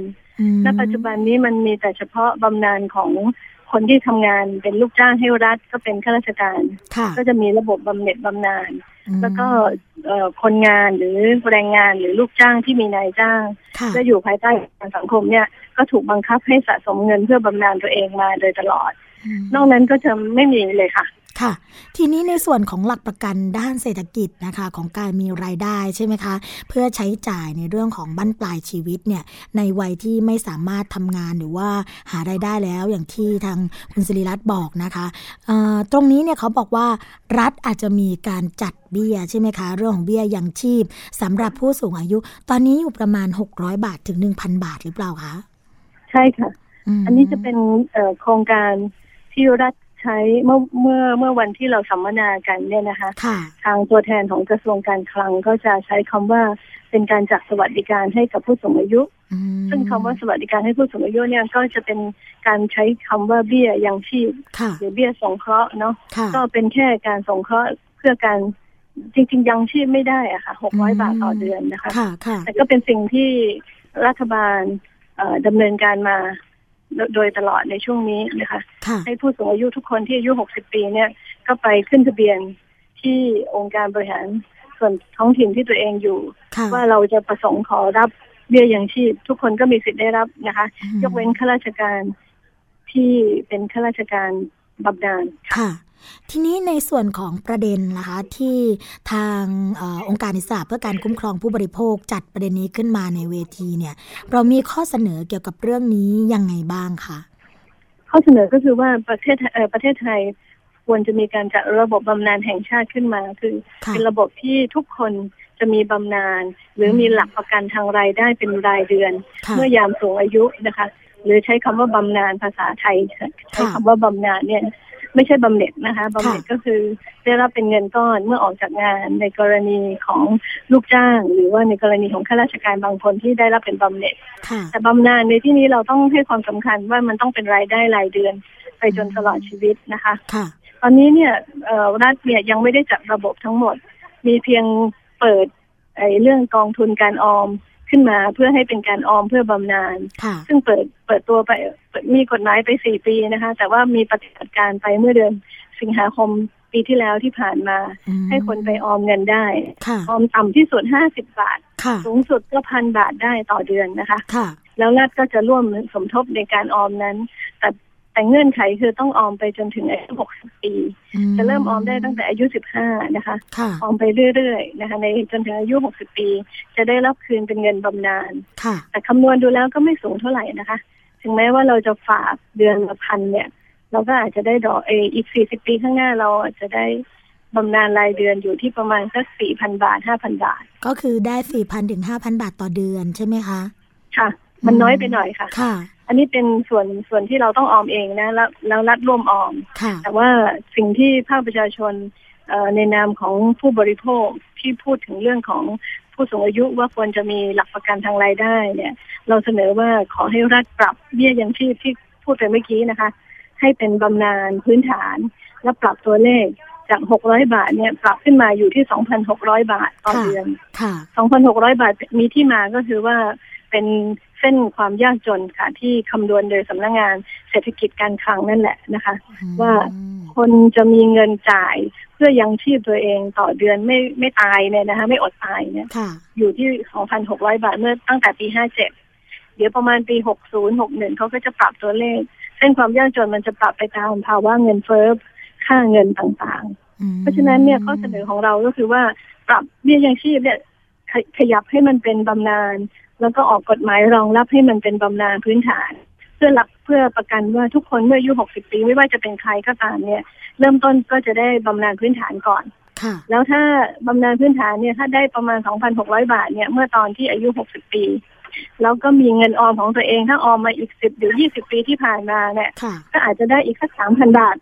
ณปัจจุบันนี้มันมีแต่เฉพาะบำนาญของคนที่ทำงานเป็นลูกจ้างให้รัฐก็เป็นข้าราชการก็จะมีระบบบำเหน็จบำนาญแล้วก็คนงานหรือแรงงานหรือลูกจ้างที่มีนายจ้างและอยู่ภายใต้สังคมเนี่ยก็ถูกบังคับให้สะสมเงินเพื่อบำนาญตัวเองมาโดยตลอดนอกนั้นก็จะไม่มีเลยค่ะ ค่ะทีนี้ในส่วนของหลักประกันด้านเศรษฐกิจนะคะของการมีรายได้ใช่ไหมคะเพื่อใช้จ่ายในเรื่องของบั้นปลายชีวิตเนี่ยในวัยที่ไม่สามารถทำงานหรือว่าหารายได้แล้วอย่างที่ทางคุณศิริรัตน์บอกนะคะตรงนี้เนี่ยเขาบอกว่ารัฐอาจจะมีการจัดเบี้ยใช่ไหมคะเรื่องของเบี้ยยังชีพสำหรับผู้สูงอายุตอนนี้อยู่ประมาณ600บาทถึง 1,000 บาทหรือเปล่าคะใช่ค่ะอันนี้จะเป็นโครงการที่รัฐใช้เมื่อวันที่เราสัมมนากันเนี่ยนะคะทางตัวแทนของกระทรวงการคลังก็จะใช้คำว่าเป็นการจัดสวัสดิการให้กับผู้สูงอายุซึ่งคำว่าสวัสดิการให้ผู้สูงอายุเนี่ยก็จะเป็นการใช้คำว่าเบี้ยยังชีพหรือเบี้ยสงเคราะห์เนาะก็เป็นแค่การสงเคราะห์เพื่อการจริงๆยังชีพไม่ได้อะค่ะ600บาทต่อเดือนนะคะแต่ก็เป็นสิ่งที่รัฐบาลดำเนินการมาโดยตลอดในช่วงนี้นะคะให้ผู้สูงอายุทุกคนที่อายุ60ปีเนี่ยก็ไปขึ้นทะเบียนที่องค์การบริหารส่วนท้องถิ่นที่ตัวเองอยู่ว่าเราจะประสงค์ขอรับเบี้ยยังชีพทุกคนก็มีสิทธิ์ได้รับนะคะยกเว้นข้าราชการที่เป็นข้าราชการบำนาญค่ะทีนี้ในส่วนของประเด็นนะคะที่ทางองค์การอิสระเพื่อการคุ้มครองผู้บริโภคจัดประเด็นนี้ขึ้นมาในเวทีเนี่ยเรามีข้อเสนอเกี่ยวกับเรื่องนี้ยังไงบ้างคะข้อเสนอก็คือว่าประเทศไทยควรจะมีการจัดระบบบำนาญแห่งชาติขึ้นมาคือเป็นระบบที่ทุกคนจะมีบำนาญหรือมีหลักประกันทางรายได้เป็นรายเดือนเมื่อยามสูงอายุนะคะหรือใช้คำว่าบำนาญภาษาไทยใช้คำว่าบำนาญเนี่ยไม่ใช่บำเหน็จนะคะบำเหน็จก็คือได้รับเป็นเงินก้อนเมื่อออกจากงานในกรณีของลูกจ้างหรือว่าในกรณีของข้าราชการบางคนที่ได้รับเป็นบำเหน็จแต่บำนาญในที่นี้เราต้องให้ความสำคัญว่ามันต้องเป็นรายได้รายเดือนไปจนตลอดชีวิตนะคะตอนนี้เนี่ยรัฐเนี่ยยังไม่ได้จัดระบบทั้งหมดมีเพียงเปิดเรื่องกองทุนการออมขึ้นมาเพื่อให้เป็นการออมเพื่อบำนาญซึ่งเปิดตัวไปมีกฎหมายไป4ปีนะคะแต่ว่ามีปฏิบัติการไปเมื่อเดือนสิงหาคมปีที่แล้วที่ผ่านมาให้คนไปออมเงินได้ออมต่ำที่สุด50บาทสูงสุดก็1,000บาทได้ต่อเดือนนะคะแล้วรัฐก็จะร่วมสมทบในการออมนั้นแต่เงื่อนไขคือต้องออมไปจนถึงอายุ60ปีจะเริ่มออมได้ตั้งแต่อายุ15นะคะออมไปเรื่อยๆนะคะในจนถึงอายุ60ปีจะได้รับคืนเป็นเงินบำนาญแต่คำนวณดูแล้วก็ไม่สูงเท่าไหร่นะคะถึงแม้ว่าเราจะฝากเดือนละ1,000เนี่ยเราก็อาจจะได้ดอกอีก40ปีข้างหน้าเราอาจจะได้บำนาญรายเดือนอยู่ที่ประมาณสัก 4,000 บาท 5,000 บาทก็คือได้ 4,000 ถึง 5,000 บาทต่อเดือนใช่ไหมคะค่ะมันน้อยไปหน่อยค่ะอันนี้เป็นส่วนที่เราต้องออมเองนะแล้วรัฐร่วมออมแต่ว่าสิ่งที่ภาคประชาชนในนามของผู้บริโภคที่พูดถึงเรื่องของผู้สูงอายุว่าควรจะมีหลักประกันทางรายได้เนี่ยเราเสนอว่าขอให้รัฐปรับเบี้ยยังชีพที่พูดไปเมื่อกี้นะคะให้เป็นบำนาญพื้นฐานและปรับตัวเลขจาก600บาทเนี่ยปรับขึ้นมาอยู่ที่ 2,600 บาทต่อเดือน 2,600 บาทมีที่มาก็คือว่าเป็นเส้นความยากจนค่ะที่คำนวณโดยสำนักงานเศรษฐกิจการคลังนั่นแหละนะคะว่าคนจะมีเงินจ่ายเพื่อยังชีพตัวเองต่อเดือนไม่ตายเนี่ยนะคะไม่อดตายเนี่ยอยู่ที่ 2,600 บาทเมื่อตั้งแต่ปี57เดี๋ยวประมาณปี60 61เขาก็จะปรับตัวเลขเส้นความยากจนมันจะปรับไปตามภาวะเงินเฟ้อค่าเงินต่างๆเพราะฉะนั้นเนี่ยข้อเสนอของเราก็คือว่าปรับเบี้ยยังชีพเนี่ยขยับให้มันเป็นบำนาญแล้วก็ออกกฎหมายรองรับให้มันเป็นบำนาญพื้นฐานเพื่อประกันว่าทุกคนเมื่ออายุ60ปีไม่ว่าจะเป็นใครก็ตามเนี่ยเริ่มต้นก็จะได้บำนาญพื้นฐานก่อนแล้วถ้าบำนาญพื้นฐานเนี่ยถ้าได้ประมาณ 2,600 บาทเนี่ยเมื่อตอนที่อายุ60ปีแล้วก็มีเงินออมของตัวเองถ้าออมมาอีก10หรือ20ปีที่ผ่านมาเนี่ยก็อาจจะได้อีกสัก 3,000 บาท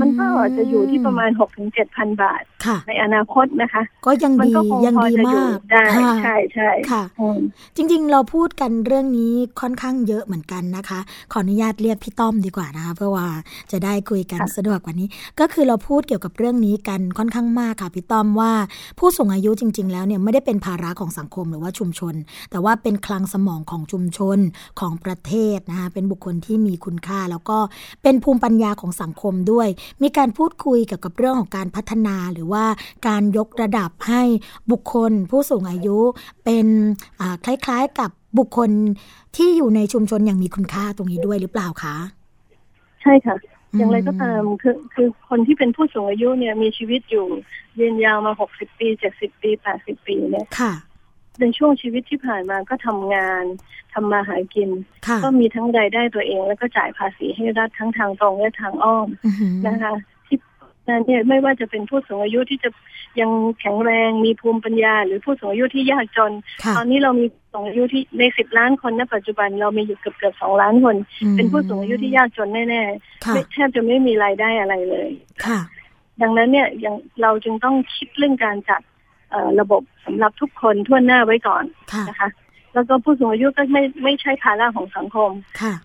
มันก็จะอยู่ที่ประมาณ 6-7,000 บาทในอนาคตนะคะก็ยังดีมากใช่ใช่ค่ะจริงๆเราพูดกันเรื่องนี้ค่อนข้างเยอะเหมือนกันนะคะขออนุญาตเรียกพี่ต้อมดีกว่านะคะเพราะว่าจะได้คุยกันสะดวกกว่านี้ก็คือเราพูดเกี่ยวกับเรื่องนี้กันค่อนข้างมากค่ะพี่ต้อมว่าผู้สูงอายุจริงๆแล้วเนี่ยไม่ได้เป็นภาระของสังคมหรือว่าชุมชนแต่ว่าเป็นคลังสมองของชุมชนของประเทศนะคะเป็นบุคคลที่มีคุณค่าแล้วก็เป็นภูมิปัญญาของสังคมด้วยมีการพูดคุยเกี่ยวกับเรื่องของการพัฒนาหรือว่าการยกระดับให้บุคคลผู้สูงอายุเป็นคล้ายๆกับบุคคลที่อยู่ในชุมชนอย่างมีคุณค่าตรงนี้ด้วยหรือเปล่าคะใช่ค่ะ อย่างไรก็ตามคือคนที่เป็นผู้สูงอายุเนี่ยมีชีวิตอยู่ยืนยาวมา60ปี70ปี80ปีเนี่ยในช่วงชีวิตที่ผ่านมาก็ทำงานทำมาหากินก็มีทั้งรายได้ตัวเองแล้วก็จ่ายภาษีให้รัฐทั้งทางตรงและทางอ้อมนะคะที่นั้นเนี่ยไม่ว่าจะเป็นผู้สูงอายุที่จะยังแข็งแรงมีภูมิปัญญาหรือผู้สูงอายุที่ยากจนตอนนี้เรามีผู้สูงอายุที่ใน10ล้านคนณปัจจุบันเรามีอยู่เกือบ2ล้านคนเป็นผู้สูงอายุที่ยากจนแน่ๆแทบจะไม่มีรายได้อะไรเลยดังนั้นเนี่ยยังเราจึงต้องคิดเรื่องการจัดระบบสำหรับทุกคนทั่วหน้าไว้ก่อนนะคะแล้วก็ผู้สูงอายุก็ไม่ใช่ภาระของสังคม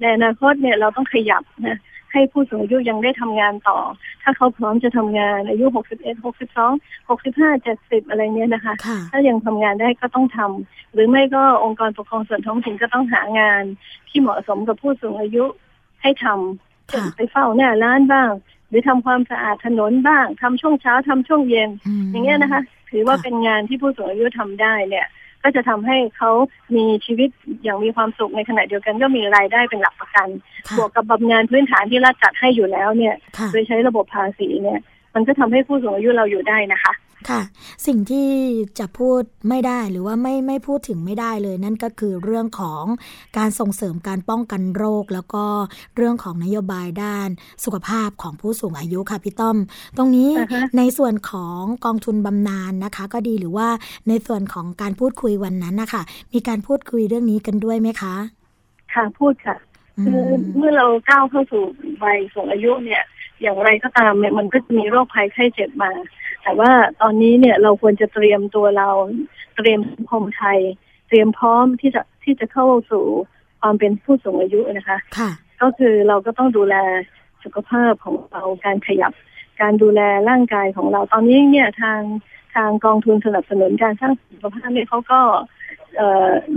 ในอนาคตเนี่ยเราต้องขยับนะให้ผู้สูงอายุยังได้ทำงานต่อถ้าเขาพร้อมจะทำงานอายุ61 62 65 70อะไรเนี่ยนะคะถ้ายังทำงานได้ก็ต้องทำหรือไม่ก็องค์กรปกครองส่วนท้องถิ่นก็ต้องหางานที่เหมาะสมกับผู้สูงอายุให้ทำไปเฝ้าหน้าร้านบ้างหรือทำความสะอาดถนนบ้างทำช่วงเช้าทำช่วงเย็นอย่างเงี้ยนะคะถือว่าเป็นงานที่ผู้สูงอายุทำได้เนี่ยก็จะทำให้เขามีชีวิตอย่างมีความสุขในขณะเดียวกันก็มีรายได้เป็นหลักประกันบวกกับบำนาญพื้นฐานที่รัฐจัดให้อยู่แล้วเนี่ยโดยใช้ระบบภาษีเนี่ยมันก็ทำให้ผู้สูงอายุเราอยู่ได้นะคะค่ะสิ่งที่จะพูดไม่ได้หรือว่าไม่พูดถึงไม่ได้เลยนั่นก็คือเรื่องของการส่งเสริมการป้องกันโรคแล้วก็เรื่องของนโยบายด้านสุขภาพของผู้สูงอายุค่ะพี่ต้อมตรงนี้ ในส่วนของกองทุนบำนาญ นะคะก็ดีหรือว่าในส่วนของการพูดคุยวันนั้นนะคะมีการพูดคุยเรื่องนี้กันด้วยไหมคะค่ะพูดค่ะคือเมื่อเราก้าวเข้าสู่วัยสูงอายุเนี่ยอย่างไรก็ตามเนี่ยมันก็จะมีโรคภัยไข้เจ็บมาแต่ว่าตอนนี้เนี่ยเราควรจะเตรียมตัวเราเตรียมสังคมไทยเตรียมพร้อมที่จะเข้าสู่ความเป็นผู้สูงอายุนะคะก็คือเราก็ต้องดูแลสุขภาพของเราการขยับการดูแลร่างกายของเราตอนนี้เนี่ยทางกองทุนสนับสนุนการสร้างสุขภาพเนี่ยเขาก็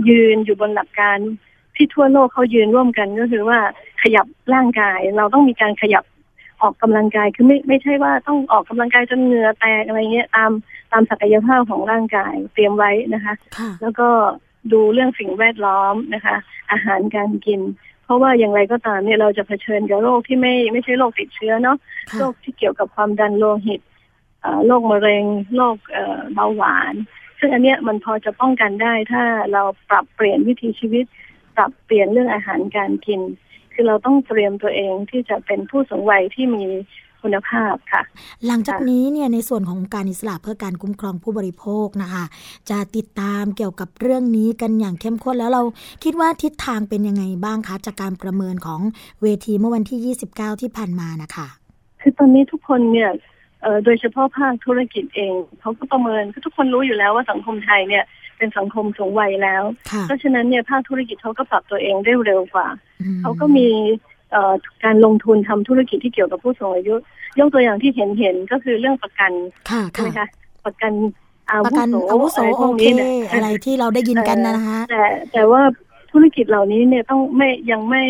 ยืนอยู่บนหลักการที่ทั่วโลกเขายืนร่วมกันก็คือว่าขยับร่างกายเราต้องมีการขยับออกกำลังกายคือไม่ใช่ว่าต้องออกกำลังกายจนเหงื่อแตกอะไรเงี้ยตามศักยภาพของร่างกายเตรียมไว้นะคะแล้วก็ดูเรื่องสิ่งแวดล้อมนะคะอาหารการกินเพราะว่าอย่างไรก็ตามเนี่ยเราจะเผชิญกับโรคที่ไม่ใช่โรคติดเชื้อเนาะโรคที่เกี่ยวกับความดันโลหิตโรคมะเร็งโรคเบาหวานซึ่งอันเนี้ยมันพอจะป้องกันได้ถ้าเราปรับเปลี่ยนวิถีชีวิตปรับเปลี่ยนเรื่องอาหารการกินคือเราต้องเตรียมตัวเองที่จะเป็นผู้สูงวัยที่มีคุณภาพค่ะหลังจากนี้เนี่ยในส่วนขององค์การอิสระเพื่อการคุ้มครองผู้บริโภคนะคะจะติดตามเกี่ยวกับเรื่องนี้กันอย่างเข้มข้นแล้วเราคิดว่าทิศทางเป็นยังไงบ้างคะจากการประเมินของเวทีเมื่อวันที่29ที่ผ่านมานะคะคือตอนนี้ทุกคนเนี่ยโดยเฉพาะภาคธุรกิจเองเขาก็ประเมินทุกคนรู้อยู่แล้วว่าสังคมไทยเนี่ยเป็นสังคมสูงวัยแล้วเพราะฉะนั้นเนี่ยภาคธุรกิจเขาก็ปรับตัวเองได้เร็วกว่าเขาก็มีการลงทุนทำธุรกิจที่เกี่ยวกับผู้สูงอายุยกตัวอย่างที่เห็นก็คือเรื่องประกันใช่ไหมคะประกันอาวุโสอะไรพวกนี้เนี่ยอะไรที่เราได้ยินกันนะคะแต่ว่าธุรกิจเหล่านี้เนี่ยต้องยังไม่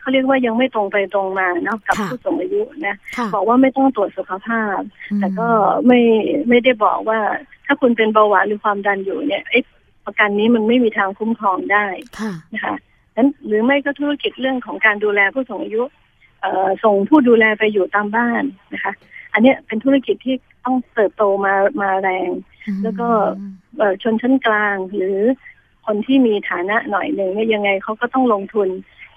เขาเรียกว่ายังไม่ตรงไปตรงมาเนาะกับผู้สูงอายุนะบอกว่าไม่ต้องตรวจสุขภาพแต่ก็ไม่ได้บอกว่าถ้าคุณเป็นเบาหวานหรือความดันอยู่เนี่ยประกันนี้มันไม่มีทางคุ้มครองได้นะคะงั้นหรือไม่ก็ธุรกิจเรื่องของการดูแลผู้สูงอายุส่งผู้ดูแลไปอยู่ตามบ้านนะคะอันนี้เป็นธุรกิจที่ต้องเติบโตมาแรงแล้วก็ชนชั้นกลางหรือคนที่มีฐานะหน่อยนึงเนี่ยยังไงเขาก็ต้องลงทุน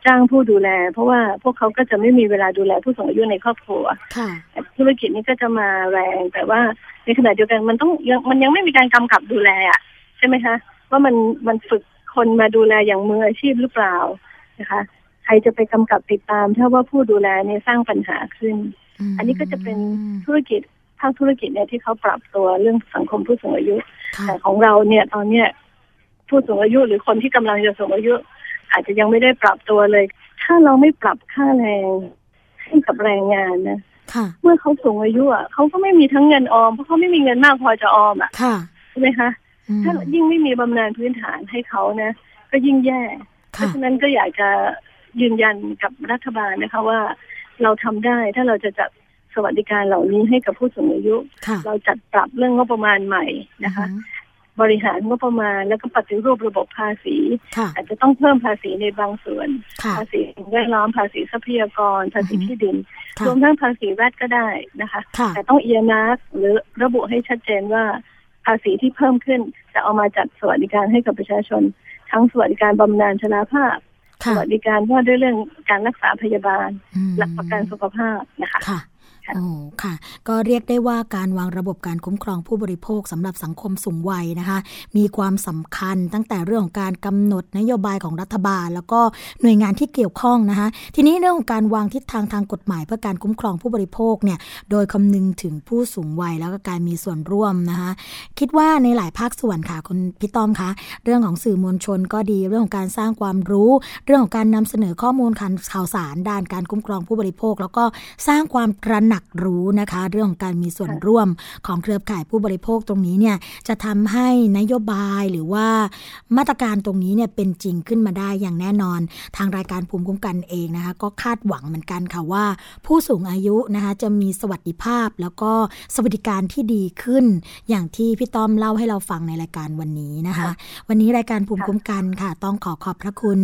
จ้างผู้ดูแลเพราะว่าพวกเขาก็จะไม่มีเวลาดูแลผู้สูงอายุในครอบครัวธุรกิจนี้ก็จะมาแรงแต่ว่าในขณะเดียวกันมันยังไม่มีการกำกับดูแลอ่ะใช่ไหมคะว่ามันฝึกคนมาดูแลอย่างมืออาชีพหรือเปล่านะคะใครจะไปกำกับติดตามถ้าว่าผู้ดูแลเนี่ยสร้างปัญหาขึ้นอันนี้ก็จะเป็นธุรกิจภาคธุรกิจเนี่ยที่เขาปรับตัวเรื่องสังคมผู้สูงอายุแต่ของเราเนี่ยตอนเนี้ยผู้สูงอายุหรือคนที่กำลังจะสูงอายุอาจจะยังไม่ได้ปรับตัวเลยถ้าเราไม่ปรับค่าแรงให้กับแรงงานนะเมื่อเขาสูงอายุอ่ะเขาก็ไม่มีทั้งเงินออมเพราะเขาไม่มีเงินมากพอจะออมอ่ะใช่ไหมคะถ้ายิ่งไม่มีบำนาญพื้นฐานให้เขานะก็ยิ่งแย่เพราะฉะนั้นก็อยากจะยืนยันกับรัฐบาลนะคะว่าเราทำได้ถ้าเราจะจัดสวัสดิการเหล่านี้ให้กับผู้สูงอายุเราจัดปรับเรื่องงบประมาณใหม่นะคะ บริหารงบประมาณแล้วก็ปฏิรูประบบภาษีอาจจะต้องเพิ่มภาษีในบางส่วนภาษีสิ่งแวดล้อมภาษีทรัพยากรภาษีที่ดินรวมทั้งภาษีแวดก็ได้นะคะแต่ต้องเอียนักหรือระบุให้ชัดเจนว่าภาษีที่เพิ่มขึ้นจะเอามาจัดสวัสดิการให้กับประชาชนทั้งสวัสดิการบำนาญชราภาพสวัสดิการว่าด้วยเรื่องการรักษาพยาบาลหลักประกันสุขภาพนะคะโอ้ค่ะก็เรียกได้ว่าการวางระบบการคุ้มครองผู้บริโภคสำหรับสังคมสูงวัยนะคะมีความสำคัญตั้งแต่เรื่องของการกำหนดนโยบายของรัฐบาลแล้วก็หน่วยงานที่เกี่ยวข้องนะคะทีนี้เรื่องของการวางทิศทางทางกฎหมายเพื่อการคุ้มครองผู้บริโภคเนี่ยโดยคำนึงถึงผู้สูงวัยแล้วก็การมีส่วนร่วมนะคะคิดว่าในหลายภาคส่วนค่ะคุณพี่ต้อมคะเรื่องของสื่อมวลชนก็ดีเรื่องของการสร้างความรู้เรื่องของการนำเสนอข้อมูลข่าวสารด้านการคุ้มครองผู้บริโภคแล้วก็สร้างความตระหนักรู้นะคะเรื่องของการมีส่วนร่วมของเครือข่ายผู้บริโภคตรงนี้เนี่ยจะทำให้นโยบายหรือว่ามาตรการตรงนี้เนี่ยเป็นจริงขึ้นมาได้อย่างแน่นอนทางรายการภูมิคุ้มกันเองนะคะก็คาดหวังเหมือนกันค่ะว่าผู้สูงอายุนะคะจะมีสวัสดิภาพแล้วก็สวัสดิการที่ดีขึ้นอย่างที่พี่ต้อมเล่าให้เราฟังในรายการวันนี้นะคะวันนี้รายการภูมิคุ้มกันค่ะต้องขอบพระคุณ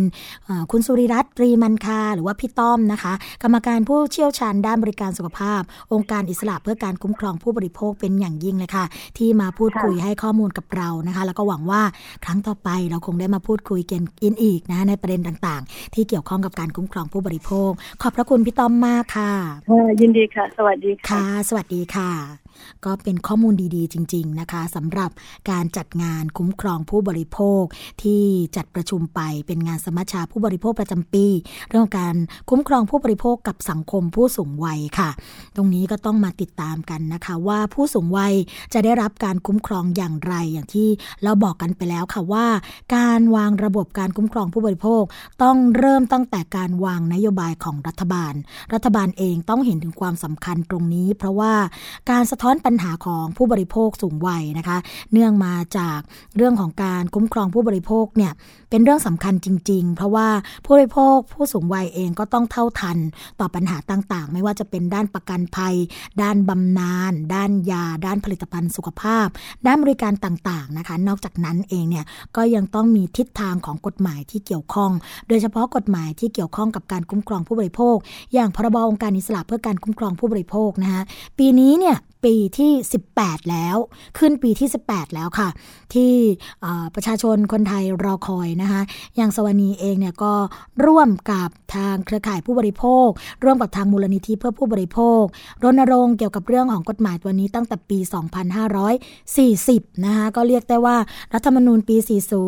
คุณสุริรัตน์ตรีมันคาหรือว่าพี่ต้อมนะคะกรรมการผู้เชี่ยวชาญด้านบริการสุขภาพองค์การอิสระเพื่อการคุ้มครองผู้บริโภคเป็นอย่างยิ่งเลยค่ะที่มาพูดคุยให้ข้อมูลกับเรานะคะแล้วก็หวังว่าครั้งต่อไปเราคงได้มาพูดคุยกันอีกนะในประเด็นต่างๆที่เกี่ยวข้องกับการคุ้มครองผู้บริโภคขอบพระคุณพี่ต้อมมากค่ะยินดีค่ะสวัสดีค่ะสวัสดีค่ะก็เป็นข้อมูลดีๆจริงๆนะคะสำหรับการจัดงานคุ้มครองผู้บริโภคที่จัดประชุมไปเป็นงานสมัชชาผู้บริโภคประจำปีเรื่องการคุ้มครองผู้บริโภคกับสังคมผู้สูงวัยค่ะตรงนี้ก็ต้องมาติดตามกันนะคะว่าผู้สูงวัยจะได้รับการคุ้มครองอย่างไรอย่างที่เราบอกกันไปแล้วค่ะว่าการวางระบบการคุ้มครองผู้บริโภคต้องเริ่มตั้งแต่การวางนโยบายของรัฐบาลเองต้องเห็นถึงความสำคัญตรงนี้เพราะว่าการสะท้อนปัญหาของผู้บริโภคสูงวัยนะคะเนื่องมาจากเรื่องของการคุ้มครองผู้บริโภคเนี่ยเป็นเรื่องสำคัญจริงๆเพราะว่าผู้บริโภคผู้สูงวัยเองก็ต้องเท่าทันต่อปัญหาต่างๆไม่ว่าจะเป็นด้านประกันภัยด้านบำนาญด้านยาด้านผลิตภัณฑ์สุขภาพด้านบริการต่างๆนะคะนอกจากนั้นเองเนี่ยก็ยังต้องมีทิศทางของกฎหมายที่เกี่ยวข้องโดยเฉพาะกฎหมายที่เกี่ยวข้องกับการคุ้มครองผู้บริโภคอย่างพรบองค์การอิสระเพื่อการคุ้มครองผู้บริโภคนะคะปีนี้เนี่ยปีที่18แล้วขึ้นปีที่18แล้วค่ะที่ประชาชนคนไทยรอคอยนะคะอย่างสวนีเองเนี่ยก็ร่วมกับทางเครือข่ายผู้บริโภคร่วมกับทางมูลนิธิเพื่อผู้บริโภครณรงค์เกี่ยวกับเรื่องของกฎหมายตัวนี้ตั้งแต่ปี2540นะคะก็เรียกได้ว่ารัฐธรรมนูญปี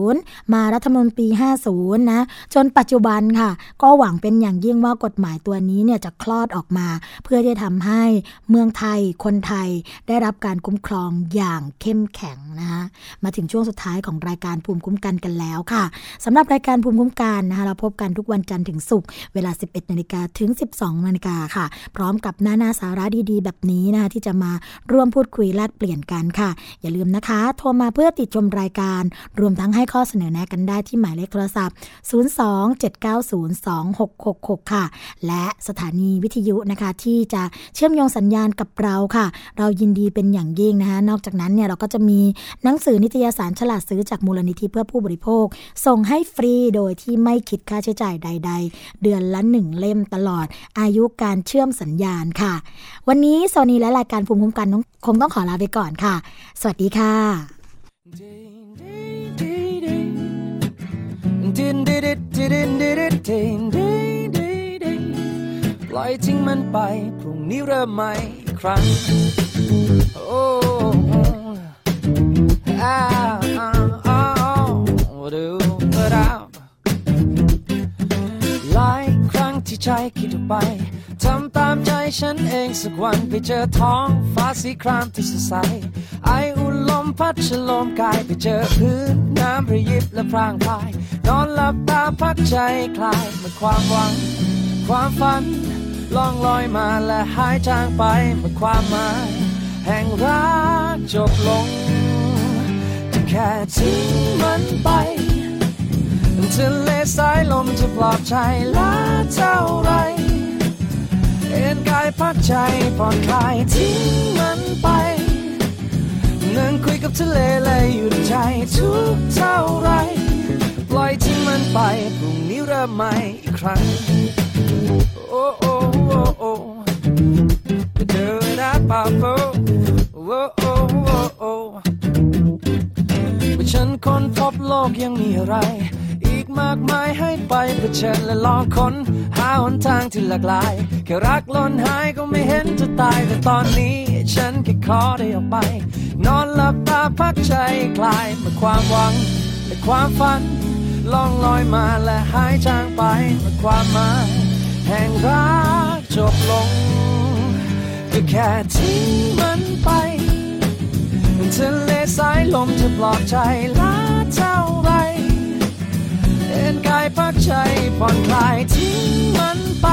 40มารัฐธรรมนูญปี50นะจนปัจจุบันค่ะก็หวังเป็นอย่างยิ่งว่ากฎหมายตัวนี้เนี่ยจะคลอดออกมาเพื่อจะทำให้เมืองไทยคนไทยได้รับการคุ้มครองอย่างเข้มแข็งนะคะมาถึงช่วงสุดท้ายของรายการภูมิคุ้มกันกันแล้วค่ะสำหรับรายการภูมิคุ้มกันนะคะเราพบกันทุกวันจันทร์ถึงศุกร์เวลา 11:00 นถึง 12:00 นค่ะพร้อมกับหน้าสาระดีๆแบบนี้นะคะที่จะมาร่วมพูดคุยแลกเปลี่ยนกันค่ะอย่าลืมนะคะโทรมาเพื่อติดชมรายการรวมทั้งให้ข้อเสนอแนะกันได้ที่หมายเลขโทรศัพท์027902666ค่ะและสถานีวิทยุนะคะที่จะเชื่อมโยงสัญญาณกับเราค่ะเรายินดีเป็นอย่างยิ่งนะคะนอกจากนั้นเนี่ยเราก็จะมีหนังสือนิตยสารฉลาดซื้อจากมูลนิธิเพื่อผู้บริโภคส่งให้ฟรีโดยที่ไม่คิดค่าใช้จ่ายใดๆเดือนละ1เล่มตลอดอายุการเชื่อมสัญญาณค่ะวันนี้โซนีและรายการภูมิคุ้มกันคงต้องขอลาไปก่อนค่ะสวัสดีค่ะปล่อยทิ้งมันไปพรุ่งนี้เริ่มใหม่อีกครั้งโอ้อ้าวอ้าวดูเราหลายครั้งที่ใจคิดไปทำตามใจฉันเองสักวันไปเจอท้องฟ้าสีครามที่สดใสไออุ่นลมพัดฉลมกายไปเจอพื้นน้ำระยิบและพรางพรายนอนหลับตาพักใจคลายหมดความหวังความฝันล่องลอยมาและหายจางไปหมดความหมายแห่งรักจบลงแค่ทิ้งมันไปทะเลสายลมจะปลอบใจละเท่าไรเอ็นกายพักใจผ่อนคลายทิ้งมันไป นั่งคุยกับทะเลเลยอยู่ในใจทุกเท่าไรปล่อยทิ้งมันไปพรุ่งนี้เริ่มใหม่อีกครั้งโอ้โอ้โอ้โอ้เดินได้ป่าวโอ้โอ้โอ้โอ้ว่าฉันค้นพบโลกยังมีอะไรอีกมากมายให้ไปเผชิญและลองค้นหาหนทางที่หลากหลายแค่รักล้นหายก็ไม่เห็นจะตายแต่ตอนนี้ฉันแค่ขอได้ออกไปนอนหลับตาพักใจคลายเมื่อความหวังและความฝันล่องลอยมาและหายจางไปเมื่อความหมายแห่งรักจบลงก็แค่ทิ้งมันไปทะเลสายลมจะปลอบใจล้าเท่าไรเอ็นกายพักใจผ่อนคลายทิ้งมันไป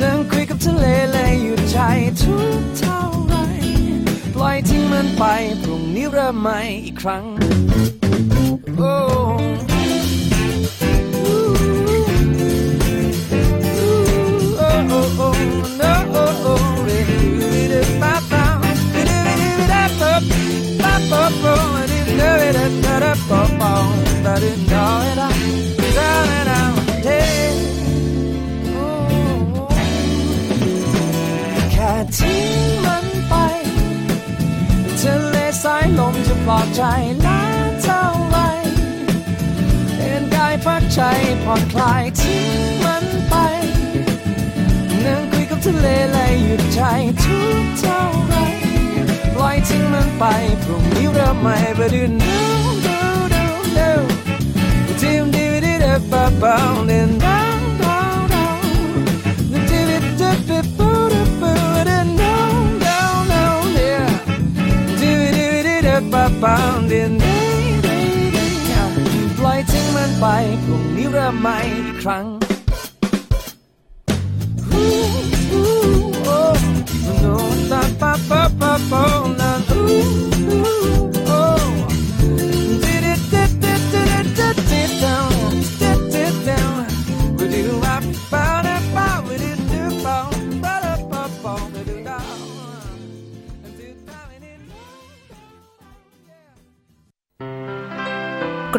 นั่งคุยกับทะเลเลยหยุดใจทุกเท่าไรปล่อยทิ้งมันไปพรุ่งนี้เริ่มใหม่อีกครั้งโอ้แค่ทิ้งมันไปทะเลสายลมจะปลอบใจล้าเท่าไรเอ็นกายพักใจผ่อนคลายทิ้งมันไปนั่งคุยกับทะเลเลยหยุดใจทุกเท่าไรปล่อยทิ้งมันไปพรุ่งนี้เริ่มใหม่ไปดูBound and down, down, down. The dip, dip, dip, dip, and down, down, down, yeah. Dip, dip, dip, dip, bound and down, down, down. ปล่อยทิ้งมันไปพรุ่งนี้เริ่มใหม่อีกครั้ง Ooh, ooh, oh, no, na, pa, pa, pa, pa, na, ooh, ooh, oh. Dip, dip, dip, dip, dip, dip, dip, down.เก